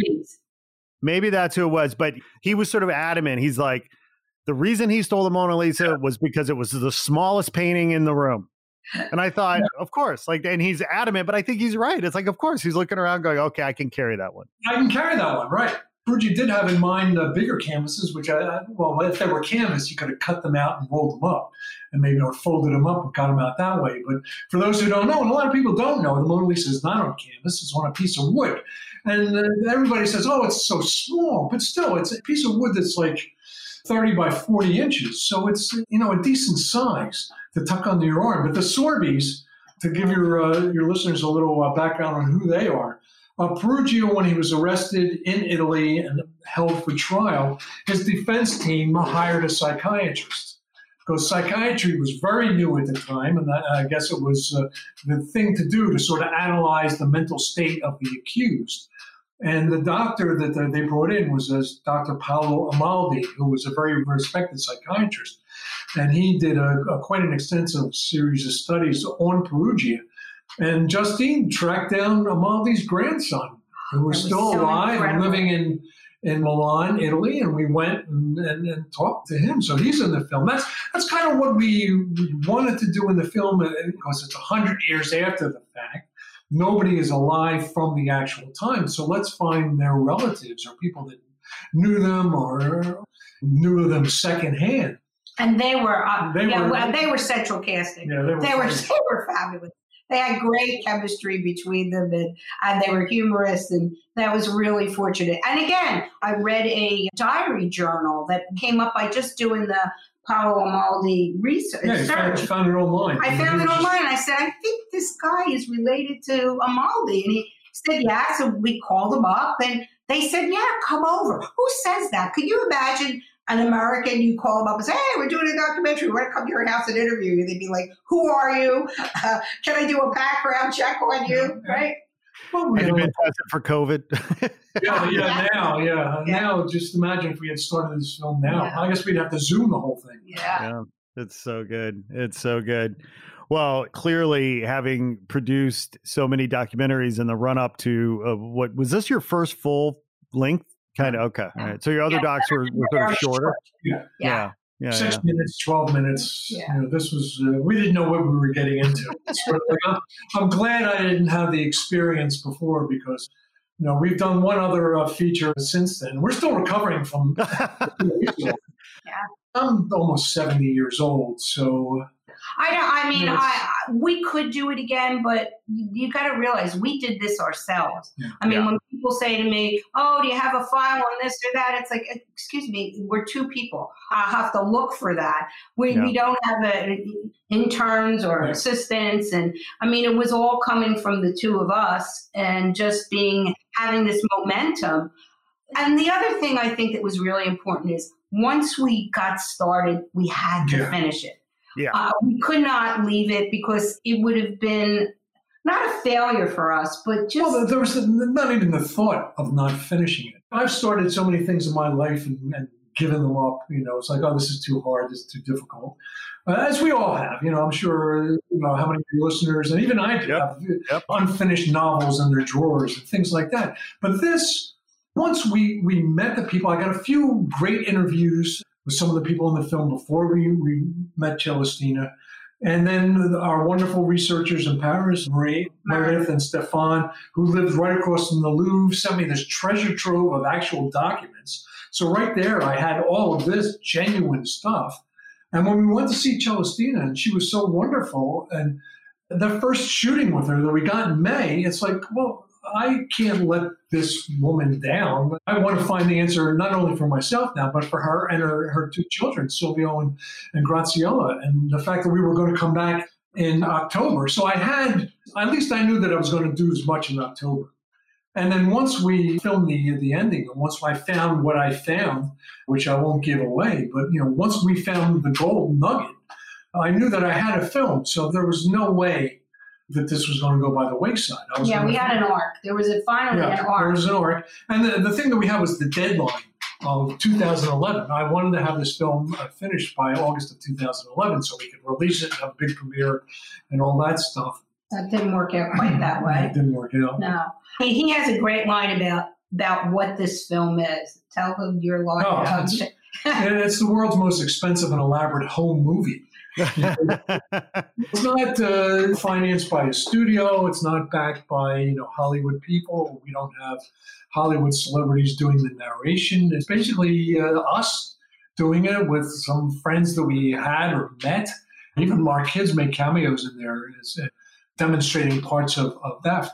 Maybe that's who it was. But he was sort of adamant. He's like, the reason he stole the Mona Lisa was because it was the smallest painting in the room. And I thought, of course, like, and he's adamant, but I think he's right. It's like, of course, he's looking around going, okay, I can carry that one. Right. Peruggia did have in mind bigger canvases, which if they were canvas, you could have cut them out and rolled them up and maybe or folded them up and got them out that way. But for those who don't know, and a lot of people don't know, the Mona Lisa is not on canvas, it's on a piece of wood. And everybody says, oh, it's so small, but still it's a piece of wood that's like 30 by 40 inches. So it's, you know, a decent size to tuck under your arm. But the Sorbies, to give your listeners a little background on who they are, Peruggia, when he was arrested in Italy and held for trial, his defense team hired a psychiatrist because psychiatry was very new at the time. And I guess it was the thing to do to sort of analyze the mental state of the accused. And the doctor that they brought in was Dr. Paolo Amaldi, who was a very respected psychiatrist. And he did a quite an extensive series of studies on Peruggia. And Justine tracked down Amaldi's grandson, who was still alive and living in Milan, Italy. And we went and talked to him. So he's in the film. That's kind of what we wanted to do in the film, because it's 100 years after the fact. Nobody is alive from the actual time. So let's find their relatives or people that knew them or knew them secondhand. And they were central casting. Yeah, they were fabulous. They had great chemistry between them, and they were humorous, and that was really fortunate. And again, I read a diary journal that came up by just doing the Paolo Amaldi research. Yeah, found it online. I found it online. I said, I think this guy is related to Amaldi. And he said, yeah. So we called him up, and they said, yeah, come over. Who says that? Could you imagine an American, you call them up and say, hey, we're doing a documentary. We want to come to your house and interview you. They'd be like, who are you? Can I do a background check on you? Yeah. Right? Well, had you been tested for COVID? Now, just imagine if we had started this film now. Yeah. I guess we'd have to Zoom the whole thing. Yeah. It's so good. Well, clearly, having produced so many documentaries in the run-up to what was this your first full-length? Kind of. Okay. All right. So your other docs were sort of shorter. Yeah. 6 minutes, 12 minutes. Yeah. You know, this was, we didn't know what we were getting into. So, I'm glad I didn't have the experience before because, you know, we've done one other feature since then. We're still recovering from. I'm almost 70 years old. So. I mean, we could do it again, but you got to realize we did this ourselves. I mean, when people say to me, oh, do you have a file on this or that? It's like, excuse me, we're two people. I'll have to look for that. We don't have interns or assistants. And I mean, it was all coming from the two of us and just having this momentum. And the other thing I think that was really important is once we got started, we had to finish it. We could not leave it because it would have been not a failure for us, but just... Well, there was not even the thought of not finishing it. I've started so many things in my life and given them up. You know, it's like, oh, this is too hard, this is too difficult. As we all have, you know, I'm sure, you know, how many of your listeners, and even I do have unfinished novels in their drawers and things like that. But this, once we met the people, I got a few great interviews with some of the people in the film before we met Celestina. And then our wonderful researchers in Paris, Marie, Meredith, and Stefan, who lived right across from the Louvre, sent me this treasure trove of actual documents. So right there, I had all of this genuine stuff. And when we went to see Celestina, and she was so wonderful, and the first shooting with her that we got in May, it's like, well, I can't let this woman down. I want to find the answer not only for myself now, but for her and her two children, Silvio and Graziella, and the fact that we were going to come back in October. So at least I knew that I was going to do as much in October. And then once we filmed the ending, and once I found what I found, which I won't give away, but you know, once we found the gold nugget, I knew that I had a film. So there was no way that this was going to go by the wayside. We had an arc. There was an arc. There was an arc. And the thing that we had was the deadline of 2011. I wanted to have this film finished by August of 2011 so we could release it and have a big premiere and all that stuff. That didn't work out quite that way. It didn't work out. No. He has a great line about what this film is. Tell them your line. Oh, it's the world's most expensive and elaborate home movie. It's not financed by a studio. It's not backed by Hollywood people. We don't have Hollywood celebrities doing the narration. It's basically us doing it with some friends that we had or met. Even our kids make cameos in there, demonstrating parts of that.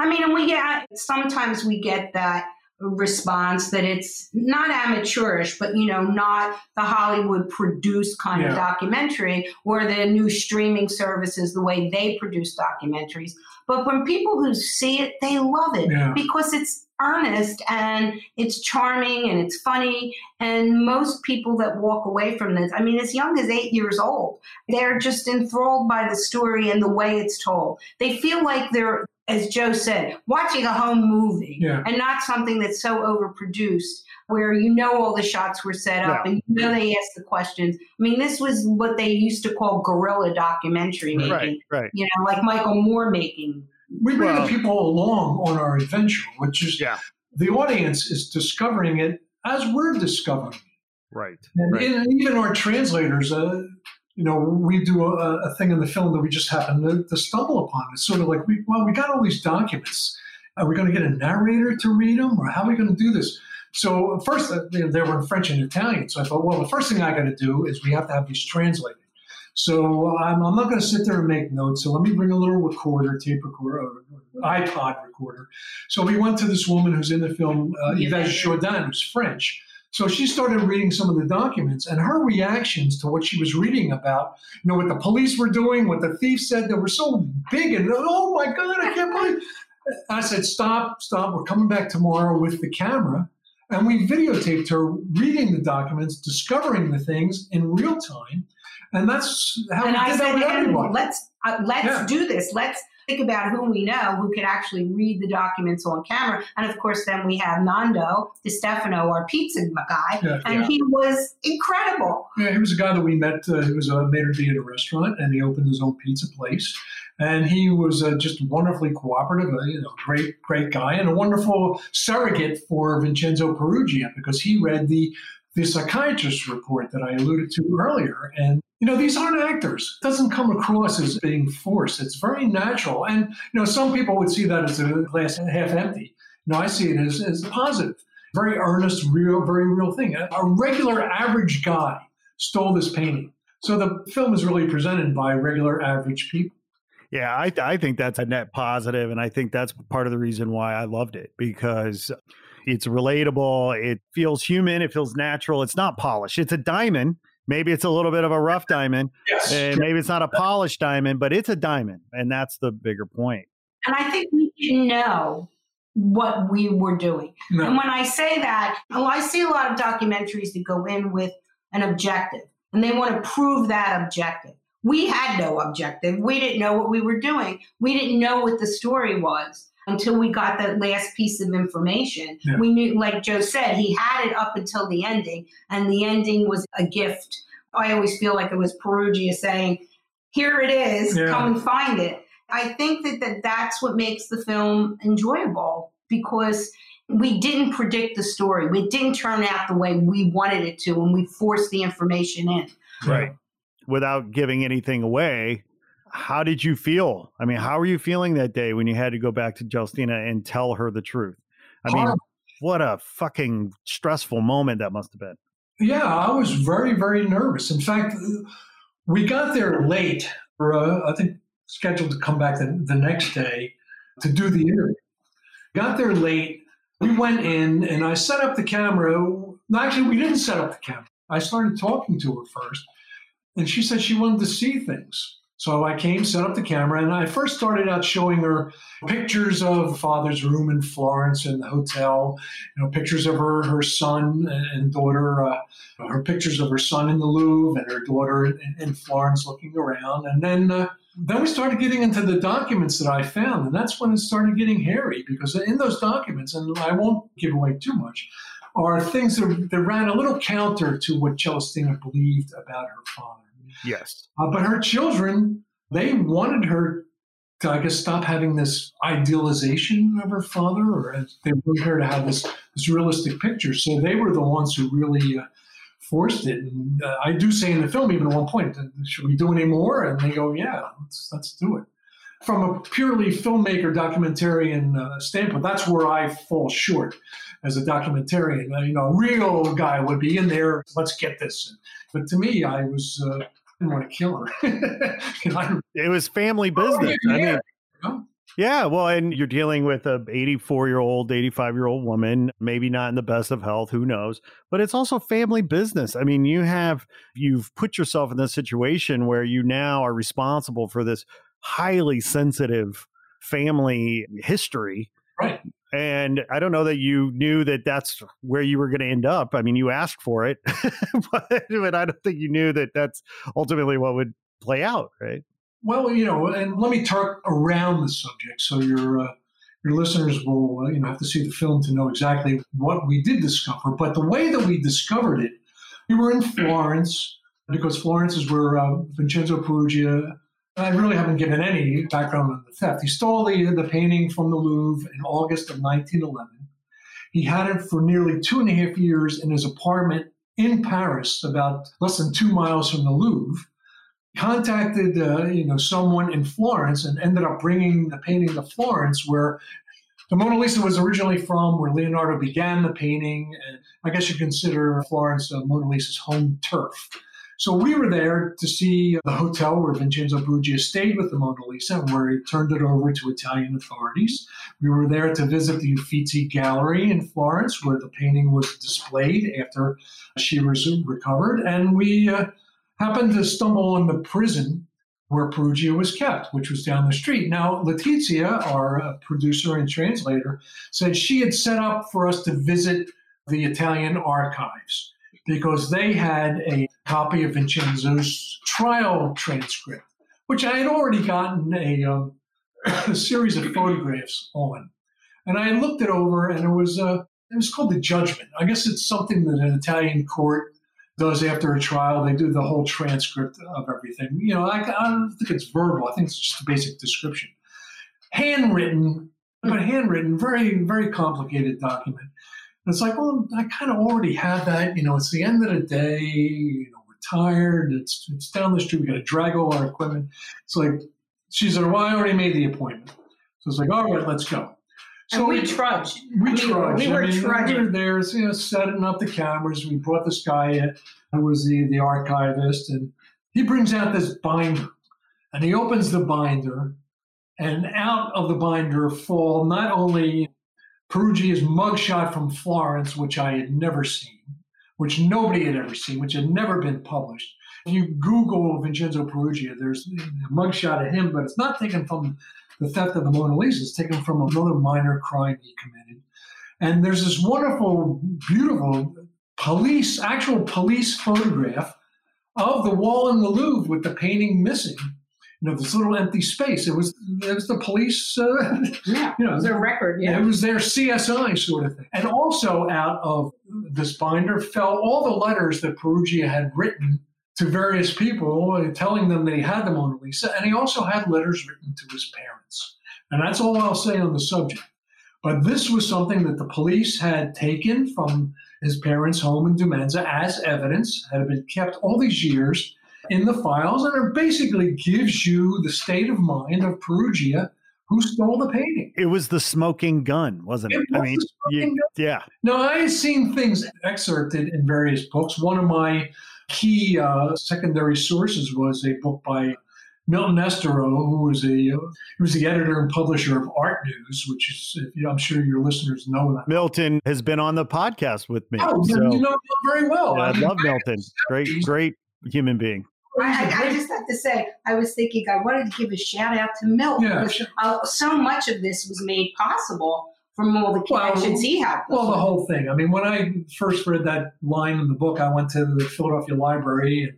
I mean, and sometimes we get that response that it's not amateurish, but not the Hollywood produced kind of documentary or the new streaming services, the way they produce documentaries. But when people who see it, they love it because it's earnest and it's charming and it's funny. And most people that walk away from this, I mean, as young as 8 years old, they're just enthralled by the story and the way it's told. They feel like they're, as Joe said, watching a home movie and not something that's so overproduced where all the shots were set up and they asked the questions. I mean, this was what they used to call guerrilla documentary making, right. Like Michael Moore making. We bring the people along on our adventure, which is the audience is discovering it as we're discovering it. Right. And even our translators, we do a thing in the film that we just happen to stumble upon. It's sort of like, we got all these documents. Are we going to get a narrator to read them? Or how are we going to do this? So first, they were in French and Italian. So I thought, the first thing I got to do is we have to have these translated. So I'm not going to sit there and make notes. So let me bring a little iPod recorder. So we went to this woman who's in the film, Yvette Jourdain, who's French. So she started reading some of the documents, and her reactions to what she was reading about, what the police were doing, what the thief said, they were so big and, oh my God, I can't believe it. I said, stop, we're coming back tomorrow with the camera. And we videotaped her reading the documents, discovering the things in real time. And that's how we did that with everyone. Let's do this. Let's think about who we know who could actually read the documents on camera. And of course, then we have Nando DiStefano, our pizza guy, he was incredible. Yeah, he was a guy that we met. He was a maitre d' at a restaurant, and he opened his own pizza place. And he was just wonderfully cooperative, great guy, and a wonderful surrogate for Vincenzo Peruggia because he read the psychiatrist's report that I alluded to earlier. And, these aren't actors. It doesn't come across as being forced. It's very natural. And, some people would see that as a glass half empty. I see it as positive. Very earnest, real, very real thing. A regular average guy stole this painting. So the film is really presented by regular average people. Yeah, I think that's a net positive, and I think that's part of the reason why I loved it, because it's relatable, it feels human, it feels natural, it's not polished. It's a diamond. Maybe it's a little bit of a rough diamond, yes, and maybe it's not a polished diamond, but it's a diamond, and that's the bigger point. And I think we didn't know what we were doing. No. And when I say that, well, I see a lot of documentaries that go in with an objective, and they want to prove that objective. We had no objective. We didn't know what we were doing. We didn't know what the story was until we got that last piece of information. Yeah. We knew, like Joe said, he had it up until the ending, and the ending was a gift. I always feel like it was Peruggia saying, here it is, yeah, come and find it. I think that that's what makes the film enjoyable, because we didn't predict the story. We didn't turn out the way we wanted it to, and we forced the information in. Right. Without giving anything away, how did you feel? I mean, how were you feeling that day when you had to go back to Justina and tell her the truth? I mean, what a fucking stressful moment that must have been. Yeah, I was very, very nervous. In fact, we got there late, or I think scheduled to come back the next day to do the interview. Got there late. We went in, and I set up the camera. No, actually, we didn't set up the camera. I started talking to her first. And she said she wanted to see things. So I came, set up the camera, and I first started out showing her pictures of father's room in Florence and the hotel, you know, pictures of her son and daughter, her pictures of her son in the Louvre and her daughter in Florence looking around. And then we started getting into the documents that I found, and that's when it started getting hairy, because in those documents, and I won't give away too much, are things that ran a little counter to what Celestina believed about her father. Yes. But her children, they wanted her to, I guess, stop having this idealization of her father, or they wanted her to have this realistic picture. So they were the ones who really forced it. And I do say in the film, even at one point, should we do any more? And they go, yeah, let's do it. From a purely filmmaker, documentarian standpoint, that's where I fall short as a documentarian. You know, a real guy would be in there, let's get this. But to me, I was didn't want to kill her. It was family business. Oh, yeah, I mean, yeah. Yeah, well, and you're dealing with an 84-year-old, 85-year-old woman, maybe not in the best of health, who knows, but it's also family business. I mean, you've put yourself in this situation where you now are responsible for this highly sensitive family history. Right. And I don't know that you knew that that's where you were going to end up. I mean, you asked for it, but I don't think you knew that that's ultimately what would play out, right? Well, you know, and let me talk around the subject so your listeners will you know, have to see the film to know exactly what we did discover. But the way that we discovered it, we were in Florence, because Florence is where Vincenzo Peruggia, I really haven't given any background on the theft. He stole the painting from the Louvre in August of 1911. He had it for nearly 2.5 years in his apartment in Paris, about less than 2 miles from the Louvre. Contacted someone in Florence and ended up bringing the painting to Florence, where the Mona Lisa was originally from, where Leonardo began the painting. And I guess you consider Florence Mona Lisa's home turf. So we were there to see the hotel where Vincenzo Peruggia stayed with the Mona Lisa and where he turned it over to Italian authorities. We were there to visit the Uffizi Gallery in Florence, where the painting was displayed after she was recovered. And we happened to stumble on the prison where Peruggia was kept, which was down the street. Now, Letizia, our producer and translator, said she had set up for us to visit the Italian archives, because they had a copy of Vincenzo's trial transcript, which I had already gotten a series of photographs on. And I looked it over, and it was called the judgment. I guess it's something that an Italian court does after a trial. They do the whole transcript of everything. You know, I don't think it's verbal. I think it's just a basic description. Handwritten, very, very complicated document. It's like, well, I kind of already have that. You know, it's the end of the day. You know, we're tired. It's down the street. We got to drag all our equipment. It's like, she said, well, I already made the appointment. So it's like, all right, let's go. So and we trudged. We were there, you know, setting up the cameras. We brought this guy in, who was the archivist, and He brings out this binder, and he opens the binder, and out of the binder fall not only Peruggia's mugshot from Florence, which I had never seen, which nobody had ever seen, which had never been published. If you Google Vincenzo Peruggia, there's a mugshot of him, but it's not taken from the theft of the Mona Lisa. It's taken from another minor crime he committed. And there's this wonderful, beautiful police, actual police photograph of the wall in the Louvre with the painting missing. You know, this little empty space. It was the police, it was their record. Yeah. It was their CSI sort of thing. And also out of this binder fell all the letters that Peruggia had written to various people, telling them that he had the Mona Lisa. And he also had letters written to his parents. And that's all I'll say on the subject. But this was something that the police had taken from his parents' home in Dumenza as evidence, had been kept all these years in the files, and it basically gives you the state of mind of Peruggia, who stole the painting. It was the smoking gun, wasn't it? Yeah. Now, I had seen things excerpted in various books. One of my key secondary sources was a book by Milton Esterow, who was the editor and publisher of Art News, which is, I'm sure your listeners know that. Milton has been on the podcast with me. Oh, so you know him very well. Yeah, I love Milton. Great human being. I just have to say, I was thinking I wanted to give a shout out to Milton. Yeah, because so much of this was made possible from all the connections he had. Well, the whole thing. I mean, when I first read that line in the book, I went to the Philadelphia library and,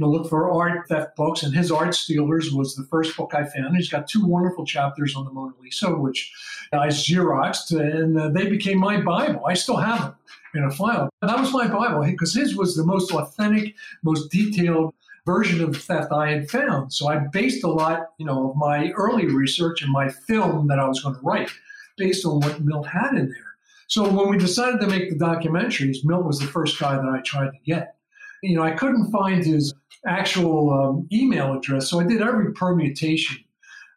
looked for art theft books, and his Art Stealers was the first book I found. He's got two wonderful chapters on the Mona Lisa, which I Xeroxed, and they became my Bible. I still have them in a file. And that was my Bible, because his was the most authentic, most detailed version of theft I had found. So I based a lot, of my early research and my film that I was going to write based on what Milt had in there. So when we decided to make the documentaries, Milt was the first guy that I tried to get. I couldn't find his actual email address, so I did every permutation.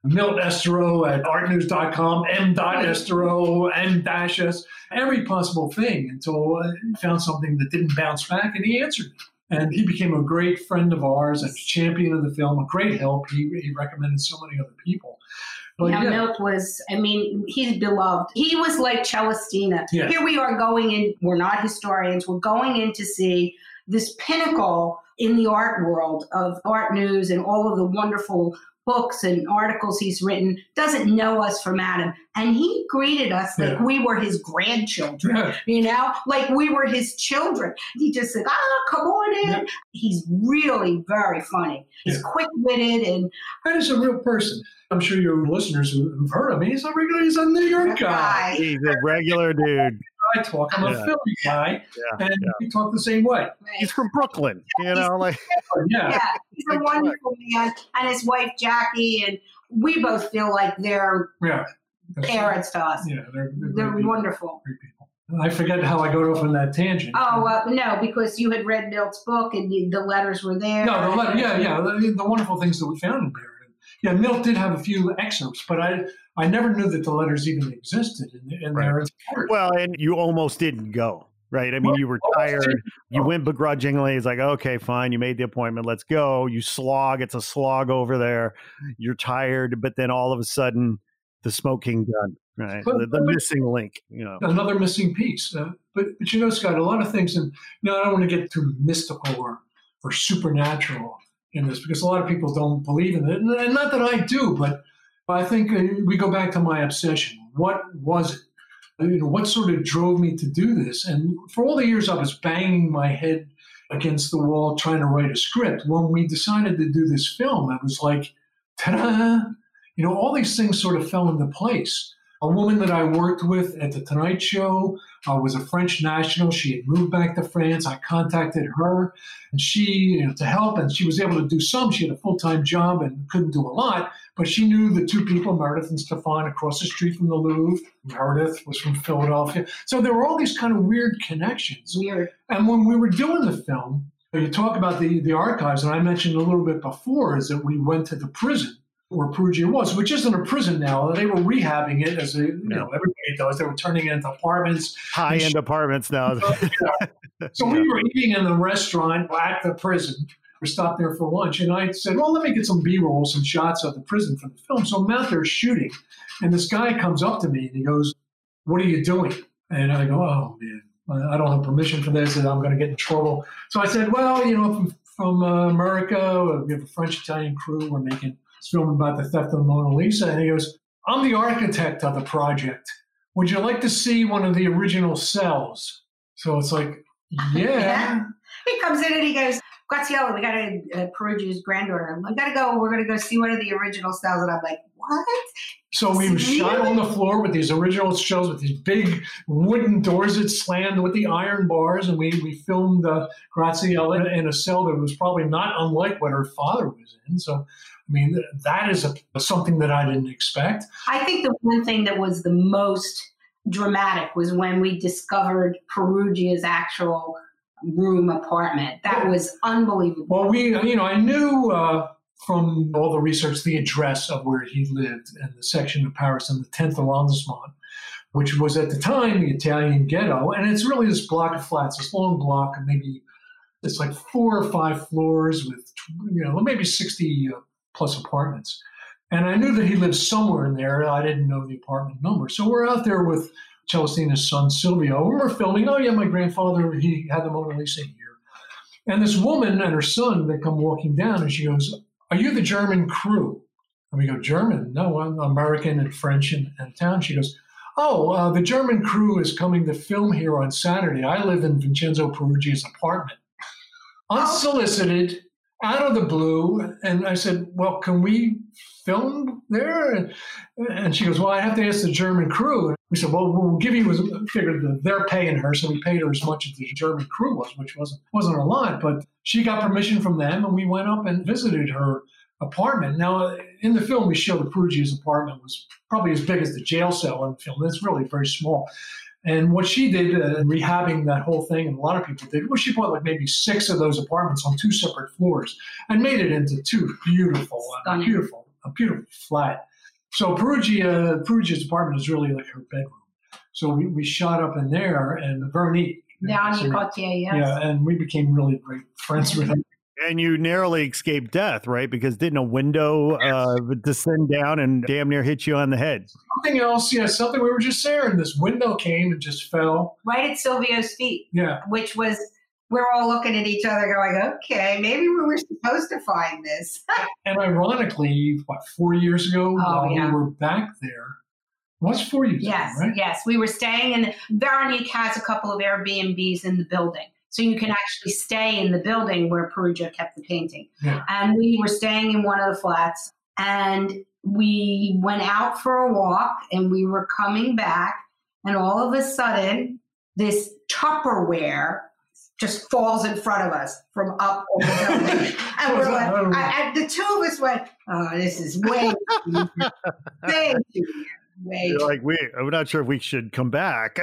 Milt Esterow at artnews.com, m.esterow, m-s, every possible thing, until I found something that didn't bounce back, and he answered me. And he became a great friend of ours, a champion of the film, a great help. He recommended so many other people. But now, yeah. Milt was, he's beloved. He was like Celestina. Yeah. Here we are going in, we're not historians, we're going in to see this pinnacle in the art world of Art News and all of the wonderful books and articles he's written, doesn't know us from Adam. And he greeted us like we were his grandchildren, like we were his children. He just said, come on in. Yeah. He's really very funny. He's quick-witted. And that is a real person. I'm sure your listeners who've heard of me, he's a New York guy. He's a regular dude. I talk. I'm a Philly guy, and we talk the same way. He's from Brooklyn, He's a wonderful man, and his wife Jackie, and we both feel like they're parents to us. Yeah, they're wonderful. Great people. I forget how I got off on that tangent. Oh, no, because you had read Milt's book, and the letters were there. No, the letter, the wonderful things that we found in there. Yeah, Milt did have a few excerpts, but I never knew that the letters even existed in their entirety. Well, and you almost didn't go, right? You were tired. You went begrudgingly. It's like, okay, fine. You made the appointment. Let's go. You slog. It's a slog over there. You're tired. But then all of a sudden, the smoking gun, right? The missing link. Another missing piece. But Scott, a lot of things, and I don't want to get too mystical or supernatural in this, because a lot of people don't believe in it. And not that I do, but I think we go back to my obsession. What was it? What sort of drove me to do this? And for all the years I was banging my head against the wall trying to write a script. When we decided to do this film, I was like, ta-da! All these things sort of fell into place. A woman that I worked with at The Tonight Show was a French national. She had moved back to France. I contacted her, and she, to help, and she was able to do some. She had a full-time job and couldn't do a lot, but she knew the two people, Meredith and Stefan, across the street from the Louvre. Meredith was from Philadelphia. So there were all these kind of weird connections. Weird. And when we were doing the film, you talk about the archives, and I mentioned a little bit before, is that we went to the prison where Peruggia was, which isn't a prison now. They were rehabbing it, as everybody does. They were turning it into apartments. High-end apartments now. So we were eating in the restaurant at the prison, or stopped there for lunch. And I said, well, let me get some B-roll, some shots of the prison for the film. So I'm out there shooting. And this guy comes up to me and he goes, what are you doing? And I go, oh, man, I don't have permission for this and I'm going to get in trouble. So I said, well, you know, from America, we have a French-Italian crew. We're making this film about the theft of the Mona Lisa. And he goes, I'm the architect of the project. Would you like to see one of the original cells? So it's like, yeah. He comes in and he goes, Graziella, we got to, Peruggia's granddaughter, we got to go, we're going to go see one of the original cells. And I'm like, what? So we were shot on the floor with these original cells with these big wooden doors that slammed with the iron bars. And we filmed Graziella in a cell that was probably not unlike what her father was in. So, I mean, that is something that I didn't expect. I think the one thing that was the most dramatic was when we discovered Peruggia's actual room apartment. That was unbelievable. Well, I knew from all the research the address of where he lived in the section of Paris in the 10th arrondissement, which was at the time the Italian ghetto. And it's really this block of flats, this long block, and maybe it's like 4 or 5 floors with, you know, maybe 60 plus apartments. And I knew that he lived somewhere in there. I didn't know the apartment number. So we're out there with Celestina's son, Silvio. We were filming, oh yeah, my grandfather, he had the Mona Lisa here. And this woman and her son, they come walking down and she goes, are you the German crew? And we go, German? No, I'm American and French and Italian. She goes, the German crew is coming to film here on Saturday. I live in Vincenzo Peruggia's apartment. Unsolicited, out of the blue. And I said, well, can we film there? And she goes, well, I have to ask the German crew. And we said, well, we'll give you, figured they're paying her. So we paid her as much as the German crew was, which wasn't a lot. But she got permission from them and we went up and visited her apartment. Now, in the film, we show that Peruggia's apartment was probably as big as the jail cell in the film. It's really very small. And what she did in rehabbing that whole thing, and a lot of people did, was she bought like maybe 6 of those apartments on 2 separate floors and made it into 2 beautiful flat. So Peruggia's apartment is really like her bedroom. So we shot up in there and very neat. Yeah, and we became really great friends with him. And you narrowly escaped death, right? Because didn't a window descend down and damn near hit you on the head? Something we were just saying. This window came and just fell. Right at Silvio's feet. Yeah. Which was, we're all looking at each other going, okay, maybe we were supposed to find this. And ironically, 4 years ago, we were back there. What's 4 years ago, right? Yes. We were staying in, Veronique has a couple of Airbnbs in the building. So you can actually stay in the building where Peruggia kept the painting. Yeah. And we were staying in one of the flats and we went out for a walk and we were coming back and all of a sudden this Tupperware just falls in front of us from up over the building. And we're like, the two of us went, oh, this is way too weird. You're like, I'm not sure if we should come back.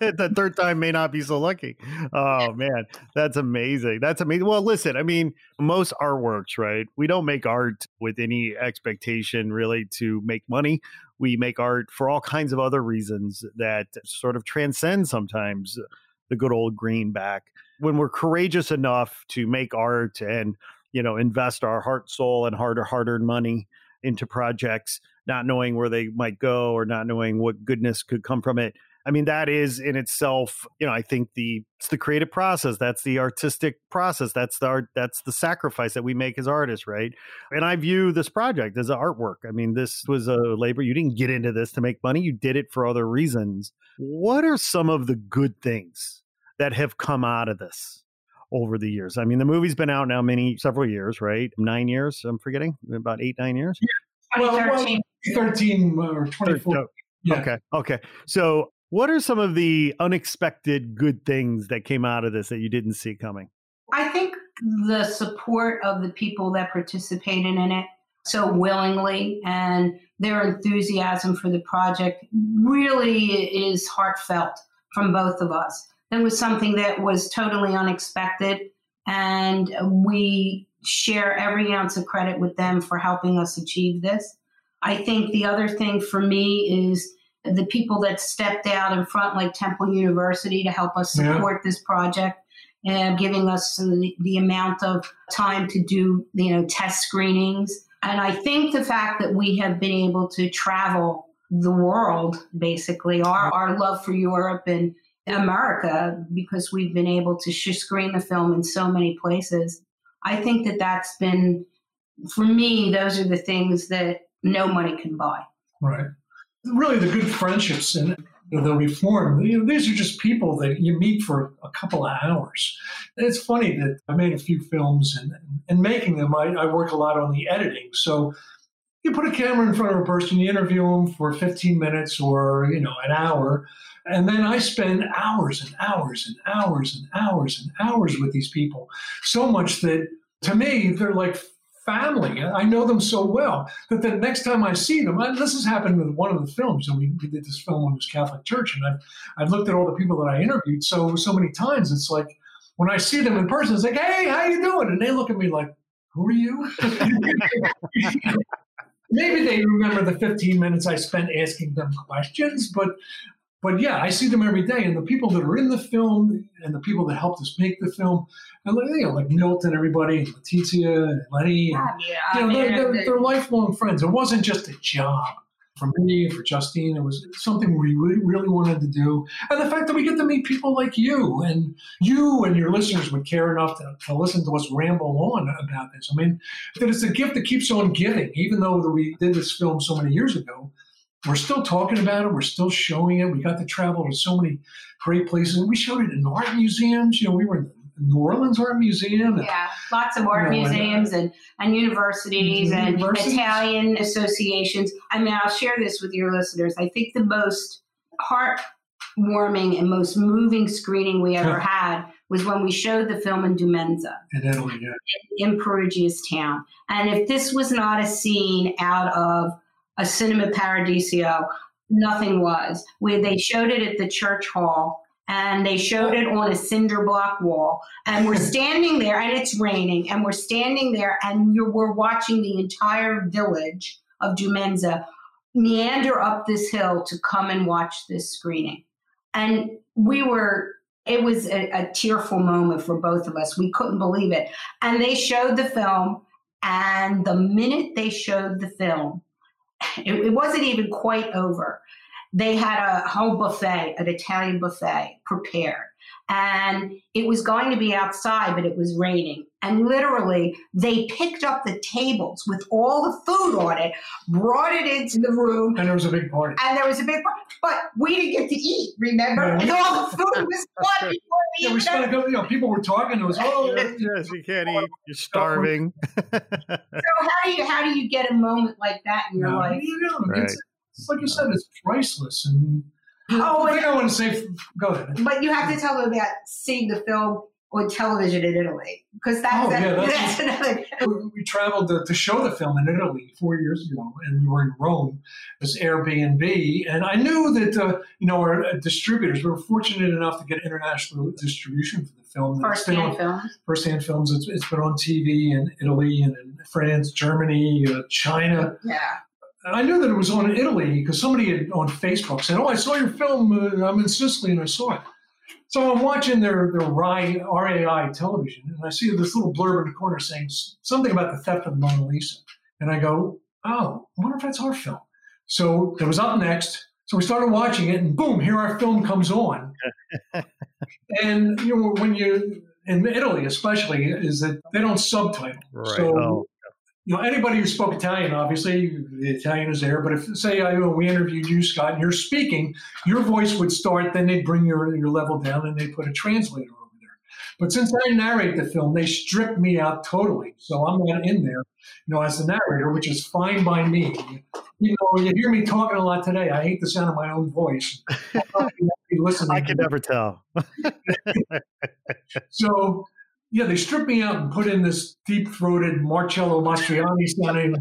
The third time may not be so lucky. Oh, man, that's amazing. That's amazing. Well, listen, I mean, most artworks, right? We don't make art with any expectation really to make money. We make art for all kinds of other reasons that sort of transcend sometimes the good old greenback. When we're courageous enough to make art and, you know, invest our heart, soul, and hard-earned money into projects, not knowing where they might go or not knowing what goodness could come from it. I mean, that is in itself, you know, I think it's the creative process. That's the artistic process. That's the art. That's the sacrifice that we make as artists, right? And I view this project as an artwork. I mean, this was a labor. You didn't get into this to make money. You did it for other reasons. What are some of the good things that have come out of this over the years? I mean, the movie's been out now several years, right? 9 years, I'm forgetting, about 8, 9 years. Yeah. Well, 2013 or 2014. Oh, yeah. Okay. So what are some of the unexpected good things that came out of this that you didn't see coming? I think the support of the people that participated in it so willingly and their enthusiasm for the project really is heartfelt from both of us. That was something that was totally unexpected, and we share every ounce of credit with them for helping us achieve this. I think the other thing for me is the people that stepped out in front, like Temple University, to help us support this project. giving us the amount of time to do, test screenings. And I think the fact that we have been able to travel the world, basically, our love for Europe and America, because we've been able to screen the film in so many places. I think that that's been, for me, those are the things that no money can buy. Right. Really, the good friendships and that we form, these are just people that you meet for a couple of hours. And it's funny that I made a few films, and making them, I work a lot on the editing. So you put a camera in front of a person, you interview them for 15 minutes or, an hour. And then I spend hours and hours and hours and hours and hours with these people. So much that, to me, they're like family. I know them so well that the next time I see them, this has happened with one of the films. And we did this film on this Catholic church. And I've looked at all the people that I interviewed so many times. It's like, when I see them in person, it's like, hey, how you doing? And they look at me like, who are you? Maybe they remember the 15 minutes I spent asking them questions, but yeah, I see them every day. And the people that are in the film and the people that helped us make the film, and like Milton, everybody, Letizia, Lenny, they're lifelong friends. It wasn't just a job for me, for Justine. It was something we really wanted to do. And the fact that we get to meet people like you and your listeners would care enough to listen to us ramble on about this. I mean, that it's a gift that keeps on giving, even though we did this film so many years ago. We're still talking about it. We're still showing it. We got to travel to so many great places. And we showed it in art museums. We were in the New Orleans Art Museum. And, lots of art museums and universities and Italian associations. I mean, I'll share this with your listeners. I think the most heartwarming and most moving screening we ever had was when we showed the film in Dumenza. In Italy, yeah. In Perugia's town. And if this was not a scene out of a Cinema Paradiso, nothing was. They showed it at the church hall, and they showed it on a cinder block wall. And we're standing there, and it's raining, and we're standing there, and we're watching the entire village of Dumenza meander up this hill to come and watch this screening. And it was a tearful moment for both of us. We couldn't believe it. And they showed the film, and the minute they showed the film, it wasn't even quite over. They had a whole buffet, an Italian buffet prepared. And it was going to be outside, but it was raining. And literally, they picked up the tables with all the food on it, brought it into the room. And there was a big party. But we didn't get to eat, remember? No. And all the food was gone before we ate. People were talking to us. Oh, yes, you can't eat. You're starving. So how do you get a moment like that in your life? Right. It's like you said, it's priceless. And I want to say, go ahead. But you have to tell them about seeing the film on television in Italy, because that's another. We traveled to show the film in Italy 4 years ago, and we were in Rome, this Airbnb, and I knew that our distributors, we were fortunate enough to get international distribution for the film. First-hand Films. It's been on TV in Italy and in France, Germany, China. Yeah. I knew that it was on Italy because somebody had on Facebook said, oh, I saw your film. I'm in Sicily, and I saw it. So I'm watching their RAI television, and I see this little blurb in the corner saying something about the theft of Mona Lisa. And I go, oh, I wonder if that's our film. So it was up next. So we started watching it, and boom, here our film comes on. And when you in Italy especially, is that they don't subtitle. Right. So, anybody who spoke Italian, obviously, the Italian is there. But if, say, we interviewed you, Scott, and you're speaking, your voice would start, then they'd bring your level down, and they'd put a translator over there. But since I narrate the film, they stripped me out totally. So I'm not in there, as the narrator, which is fine by me. You hear me talking a lot today. I hate the sound of my own voice. I can never tell. So... yeah, they stripped me out and put in this deep-throated Marcello Mastroianni sounding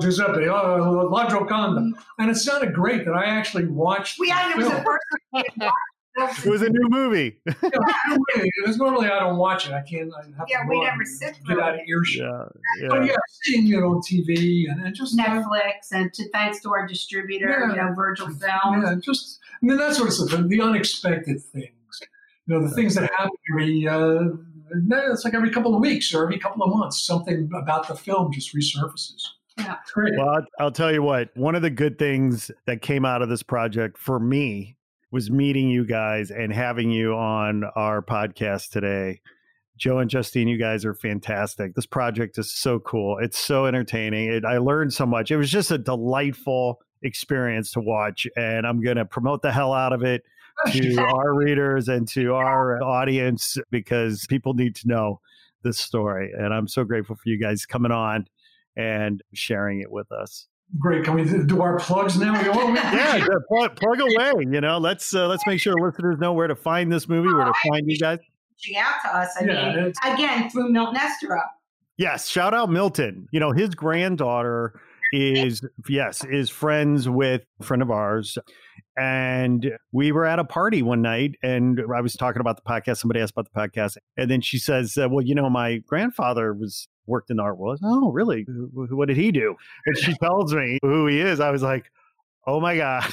Giuseppe, La Gioconda. And it sounded great that I actually watched. It was the first time. It was a new movie. It was normally I don't watch it. I can't. I have to we never sit through it. Get out of earshot. Yeah. But seeing it on TV and just Netflix, and thanks to our distributor, Virgil Films. And that's what it's the unexpected thing. You know, the things that happen it's like every couple of weeks or every couple of months, something about the film just resurfaces. Yeah, great. Well, I'll tell you what, one of the good things that came out of this project for me was meeting you guys and having you on our podcast today. Joe and Justine, you guys are fantastic. This project is so cool. It's so entertaining. I learned so much. It was just a delightful experience to watch, and I'm going to promote the hell out of it to our readers and to our audience, because people need to know this story. And I'm so grateful for you guys coming on and sharing it with us. Great. Can we do our plugs now? Yeah, plug away. You know, let's make sure listeners know where to find this movie, where to find you guys. Reaching out to us, I mean, again, through Milton Esterow. Yes, shout out Milton. You know, his granddaughter is friends with a friend of ours. And we were at a party one night, and I was talking about the podcast. Somebody asked about the podcast. And then she says, well, you know, my grandfather worked in the art world. I said, oh, really? What did he do? And she tells me who he is. I was like, oh, my God.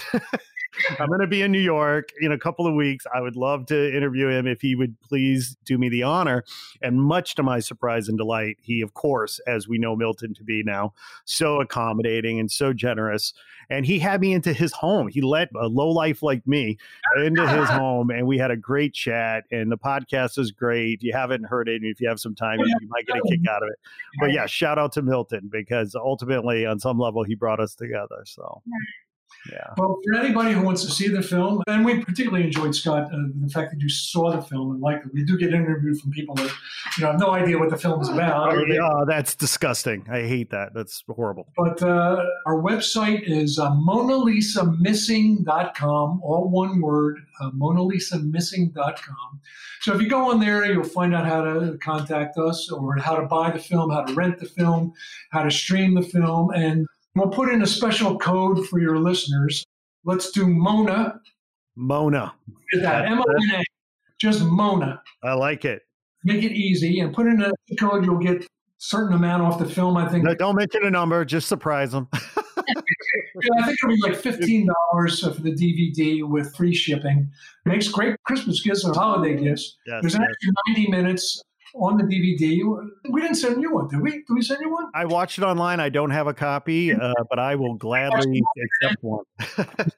I'm going to be in New York in a couple of weeks. I would love to interview him if he would please do me the honor. And much to my surprise and delight, he, of course, as we know Milton to be now, so accommodating and so generous. And he had me into his home. He let a lowlife like me into his home. And we had a great chat. And the podcast is great. You haven't heard it. And if you have some time, you might get a kick out of it. But yeah, shout out to Milton, because ultimately, on some level, he brought us together. So. Yeah. But for anybody who wants to see the film, and we particularly enjoyed, Scott, the fact that you saw the film and liked it. We do get interviewed from people that, you know, have no idea what the film is about. Oh, that's disgusting. I hate that. That's horrible. But our website is MonaLisaMissing.com, all one word, MonaLisaMissing.com. So if you go on there, you'll find out how to contact us, or how to buy the film, how to rent the film, how to stream the film, and we'll put in a special code for your listeners. Let's do Mona. Mona. M-O-N-A. Just Mona. I like it. Make it easy and put in a code. You'll get a certain amount off the film, I think. No, don't mention a number. Just surprise them. I think it'll be like $15 for the DVD with free shipping. It makes great Christmas gifts or holiday gifts. Yes, there's an extra 90 minutes on the DVD. We didn't send you one, did we? Did we send you one? I watched it online. I don't have a copy, but I will gladly accept one. Thank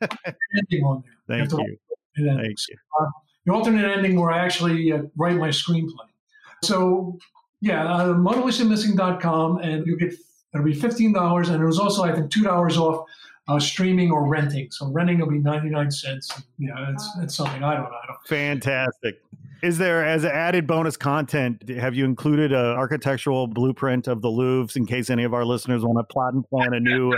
you. Thank you. The alternate ending where I actually write my screenplay. So, yeah, MonaLisaMissing.com, and you get, it'll be $15, and it was also, I think, $2 off streaming or renting. So renting will be 99 cents. You know, it's something I don't. Fantastic. Is there, as added bonus content, have you included an architectural blueprint of the Louvre in case any of our listeners want to plot and plan a new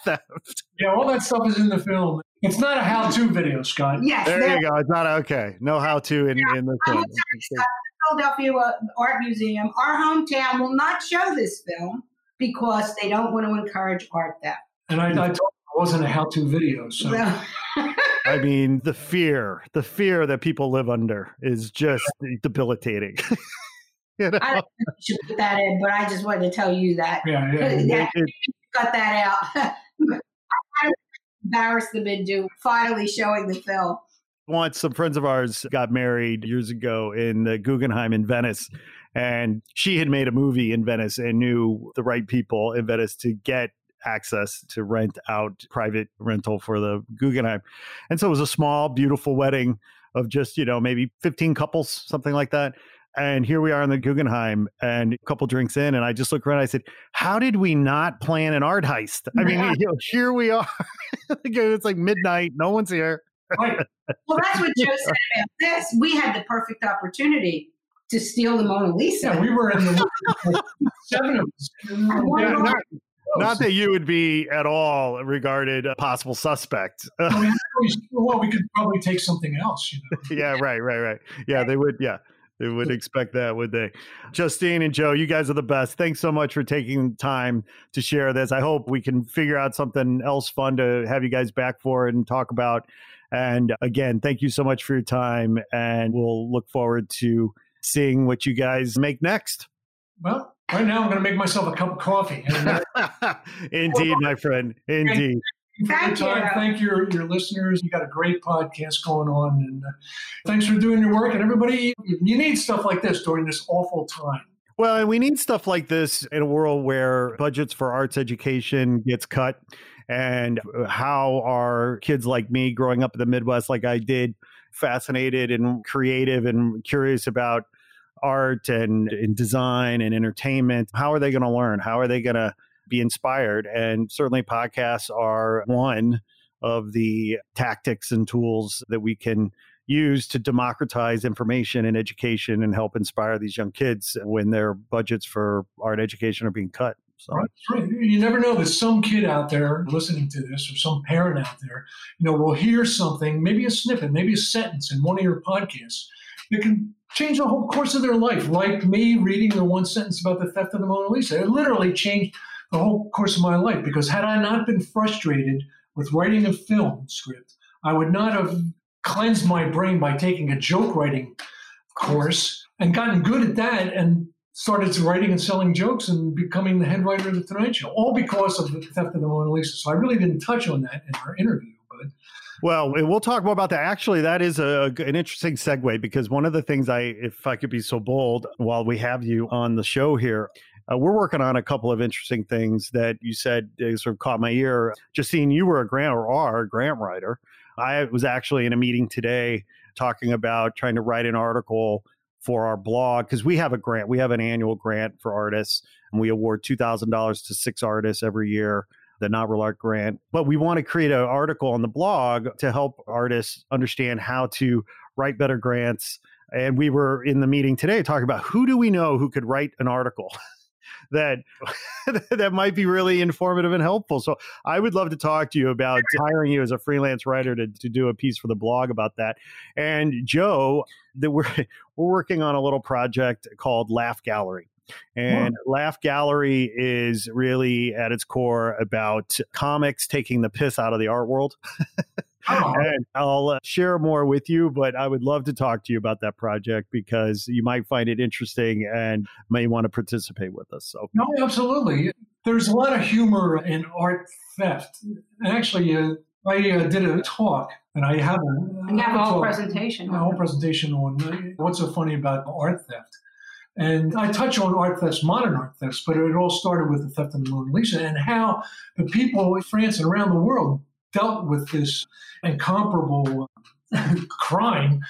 theft? Yeah, all that stuff is in the film. It's not a how-to video, Scott. Yes, there you go. It's not okay. No how-to in the film. The Philadelphia Art Museum, our hometown, will not show this film because they don't want to encourage art theft. And I told you it wasn't a how-to video. So, no. I mean, the fear that people live under is just debilitating. You know? I don't think you should put that in, but I just wanted to tell you that. Yeah. Cut that out. I embarrassed them into finally showing the film. Once some friends of ours got married years ago in the Guggenheim in Venice, and she had made a movie in Venice and knew the right people in Venice to get access to rent out private rental for the Guggenheim. And so it was a small, beautiful wedding of just, you know, maybe 15 couples, something like that. And here we are in the Guggenheim, and a couple drinks in, and I just look around, I said, how did we not plan an art heist? I mean, you know, here we are. It's like midnight. No one's here. Right. Well, that's what Joe said about this. We had the perfect opportunity to steal the Mona Lisa. Yeah, we were in the 7 of us. Not that you would be at all regarded a possible suspect. Well, we could probably take something else. You know? Yeah, right. Yeah, they would. Yeah, they would expect that, would they? Justine and Joe, you guys are the best. Thanks so much for taking the time to share this. I hope we can figure out something else fun to have you guys back for and talk about. And again, thank you so much for your time. And we'll look forward to seeing what you guys make next. Well, right now, I'm going to make myself a cup of coffee. Indeed, my friend. Indeed. Thank you. Thank your listeners. You got a great podcast going on, and thanks for doing your work. And everybody, you need stuff like this during this awful time. Well, and we need stuff like this in a world where budgets for arts education gets cut, and how are kids like me growing up in the Midwest, like I did, fascinated and creative and curious about art and design and entertainment. How are they going to learn? How are they going to be inspired? And certainly podcasts are one of the tactics and tools that we can use to democratize information and education and help inspire these young kids when their budgets for art education are being cut. So. Right. You never know. There's some kid out there listening to this, or some parent out there, will hear something, maybe a snippet, maybe a sentence in one of your podcasts that can change the whole course of their life. Like me reading the one sentence about the theft of the Mona Lisa. It literally changed the whole course of my life, because had I not been frustrated with writing a film script, I would not have cleansed my brain by taking a joke writing course and gotten good at that and started writing and selling jokes and becoming the head writer of The Tonight Show, all because of the theft of the Mona Lisa. So I really didn't touch on that in our interview. But well, we'll talk more about that. Actually, that is an interesting segue, because one of the things if I could be so bold while we have you on the show here, we're working on a couple of interesting things that you said sort of caught my ear. Justine, you were a grant writer. I was actually in a meeting today talking about trying to write an article for our blog, because we have a grant. We have an annual grant for artists, and we award $2,000 to 6 artists every year, the Not Real Art grant. But we want to create an article on the blog to help artists understand how to write better grants. And we were in the meeting today talking about who do we know who could write an article that might be really informative and helpful. So I would love to talk to you about hiring you as a freelance writer to do a piece for the blog about that. And Joe, that we're working on a little project called Laugh Gallery. And Laugh Gallery is really at its core about comics taking the piss out of the art world. And I'll share more with you, but I would love to talk to you about that project, because you might find it interesting and may want to participate with us. So. No, absolutely. There's a lot of humor in art theft. And actually, I did a talk, and I have a whole presentation on what's so funny about art theft. And I touch on art thefts, modern art thefts, but it all started with the theft of the Mona Lisa and how the people in France and around the world dealt with this incomparable crime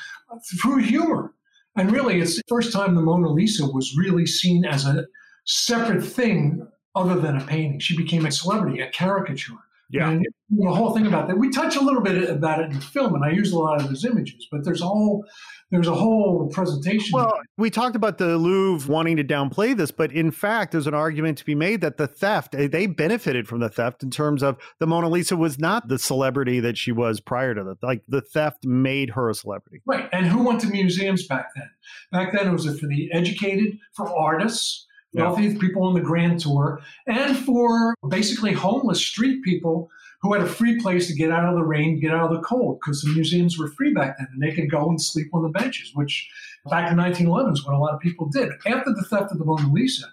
through humor. And really, it's the first time the Mona Lisa was really seen as a separate thing other than a painting. She became a celebrity, a caricature. Yeah. And the whole thing about that, we touch a little bit about it in the film, and I use a lot of those images, but there's a whole presentation. Well, we talked about the Louvre wanting to downplay this, but in fact, there's an argument to be made that the theft, they benefited from the theft in terms of the Mona Lisa was not the celebrity that she was prior to that. Like, the theft made her a celebrity. Right. And who went to museums back then? Back then, it was for the educated, for artists, wealthy people on the Grand Tour, and for basically homeless street people who had a free place to get out of the rain, get out of the cold, because the museums were free back then, and they could go and sleep on the benches, which back in 1911 is what a lot of people did. After the theft of the Mona Lisa,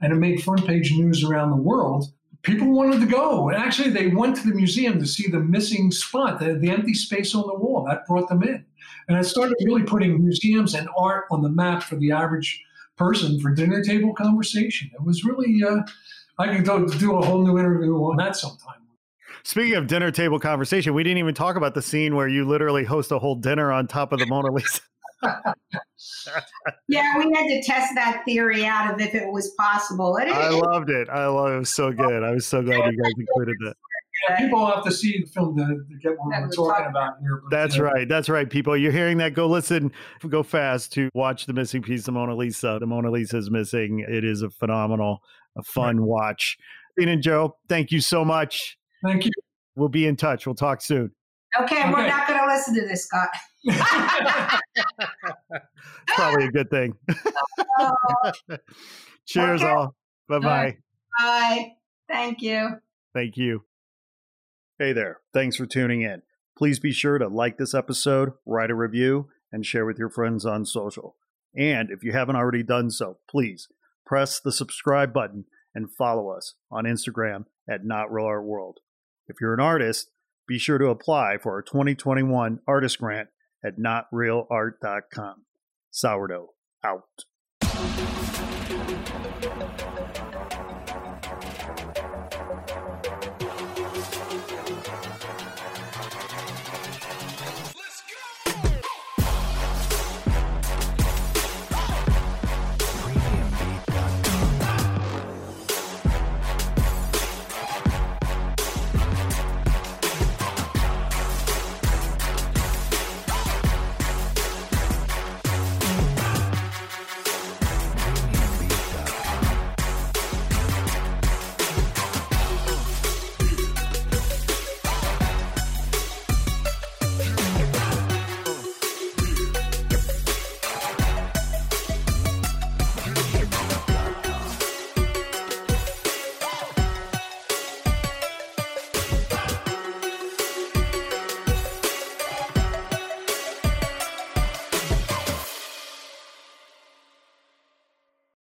and it made front-page news around the world, people wanted to go. And actually, they went to the museum to see the missing spot, the empty space on the wall. That brought them in. And it started really putting museums and art on the map for the average person for dinner table conversation. It was really, I could go do a whole new interview on that sometime. Speaking of dinner table conversation, we didn't even talk about the scene where you literally host a whole dinner on top of the Mona Lisa. Yeah, we had to test that theory out of if it was possible. I loved it. I loved it. It was so good. I was so glad you guys included that. Yeah, people have to see the film to get what we're talking about here. That's right. That's right, people. You're hearing that. Go listen. Go fast to watch The Missing Piece of Mona Lisa. The Mona Lisa is missing. It is a phenomenal, fun watch. Christine and Joe, thank you so much. Thank you. We'll be in touch. We'll talk soon. Okay. We're not going to listen to this, Scott. Probably a good thing. Cheers, all. Bye-bye. Bye. Thank you. Thank you. Hey there. Thanks for tuning in. Please be sure to like this episode, write a review, and share with your friends on social. And if you haven't already done so, please press the subscribe button and follow us on Instagram @NotRealArtWorld. If you're an artist, be sure to apply for our 2021 artist grant at notrealart.com. Sourdough out.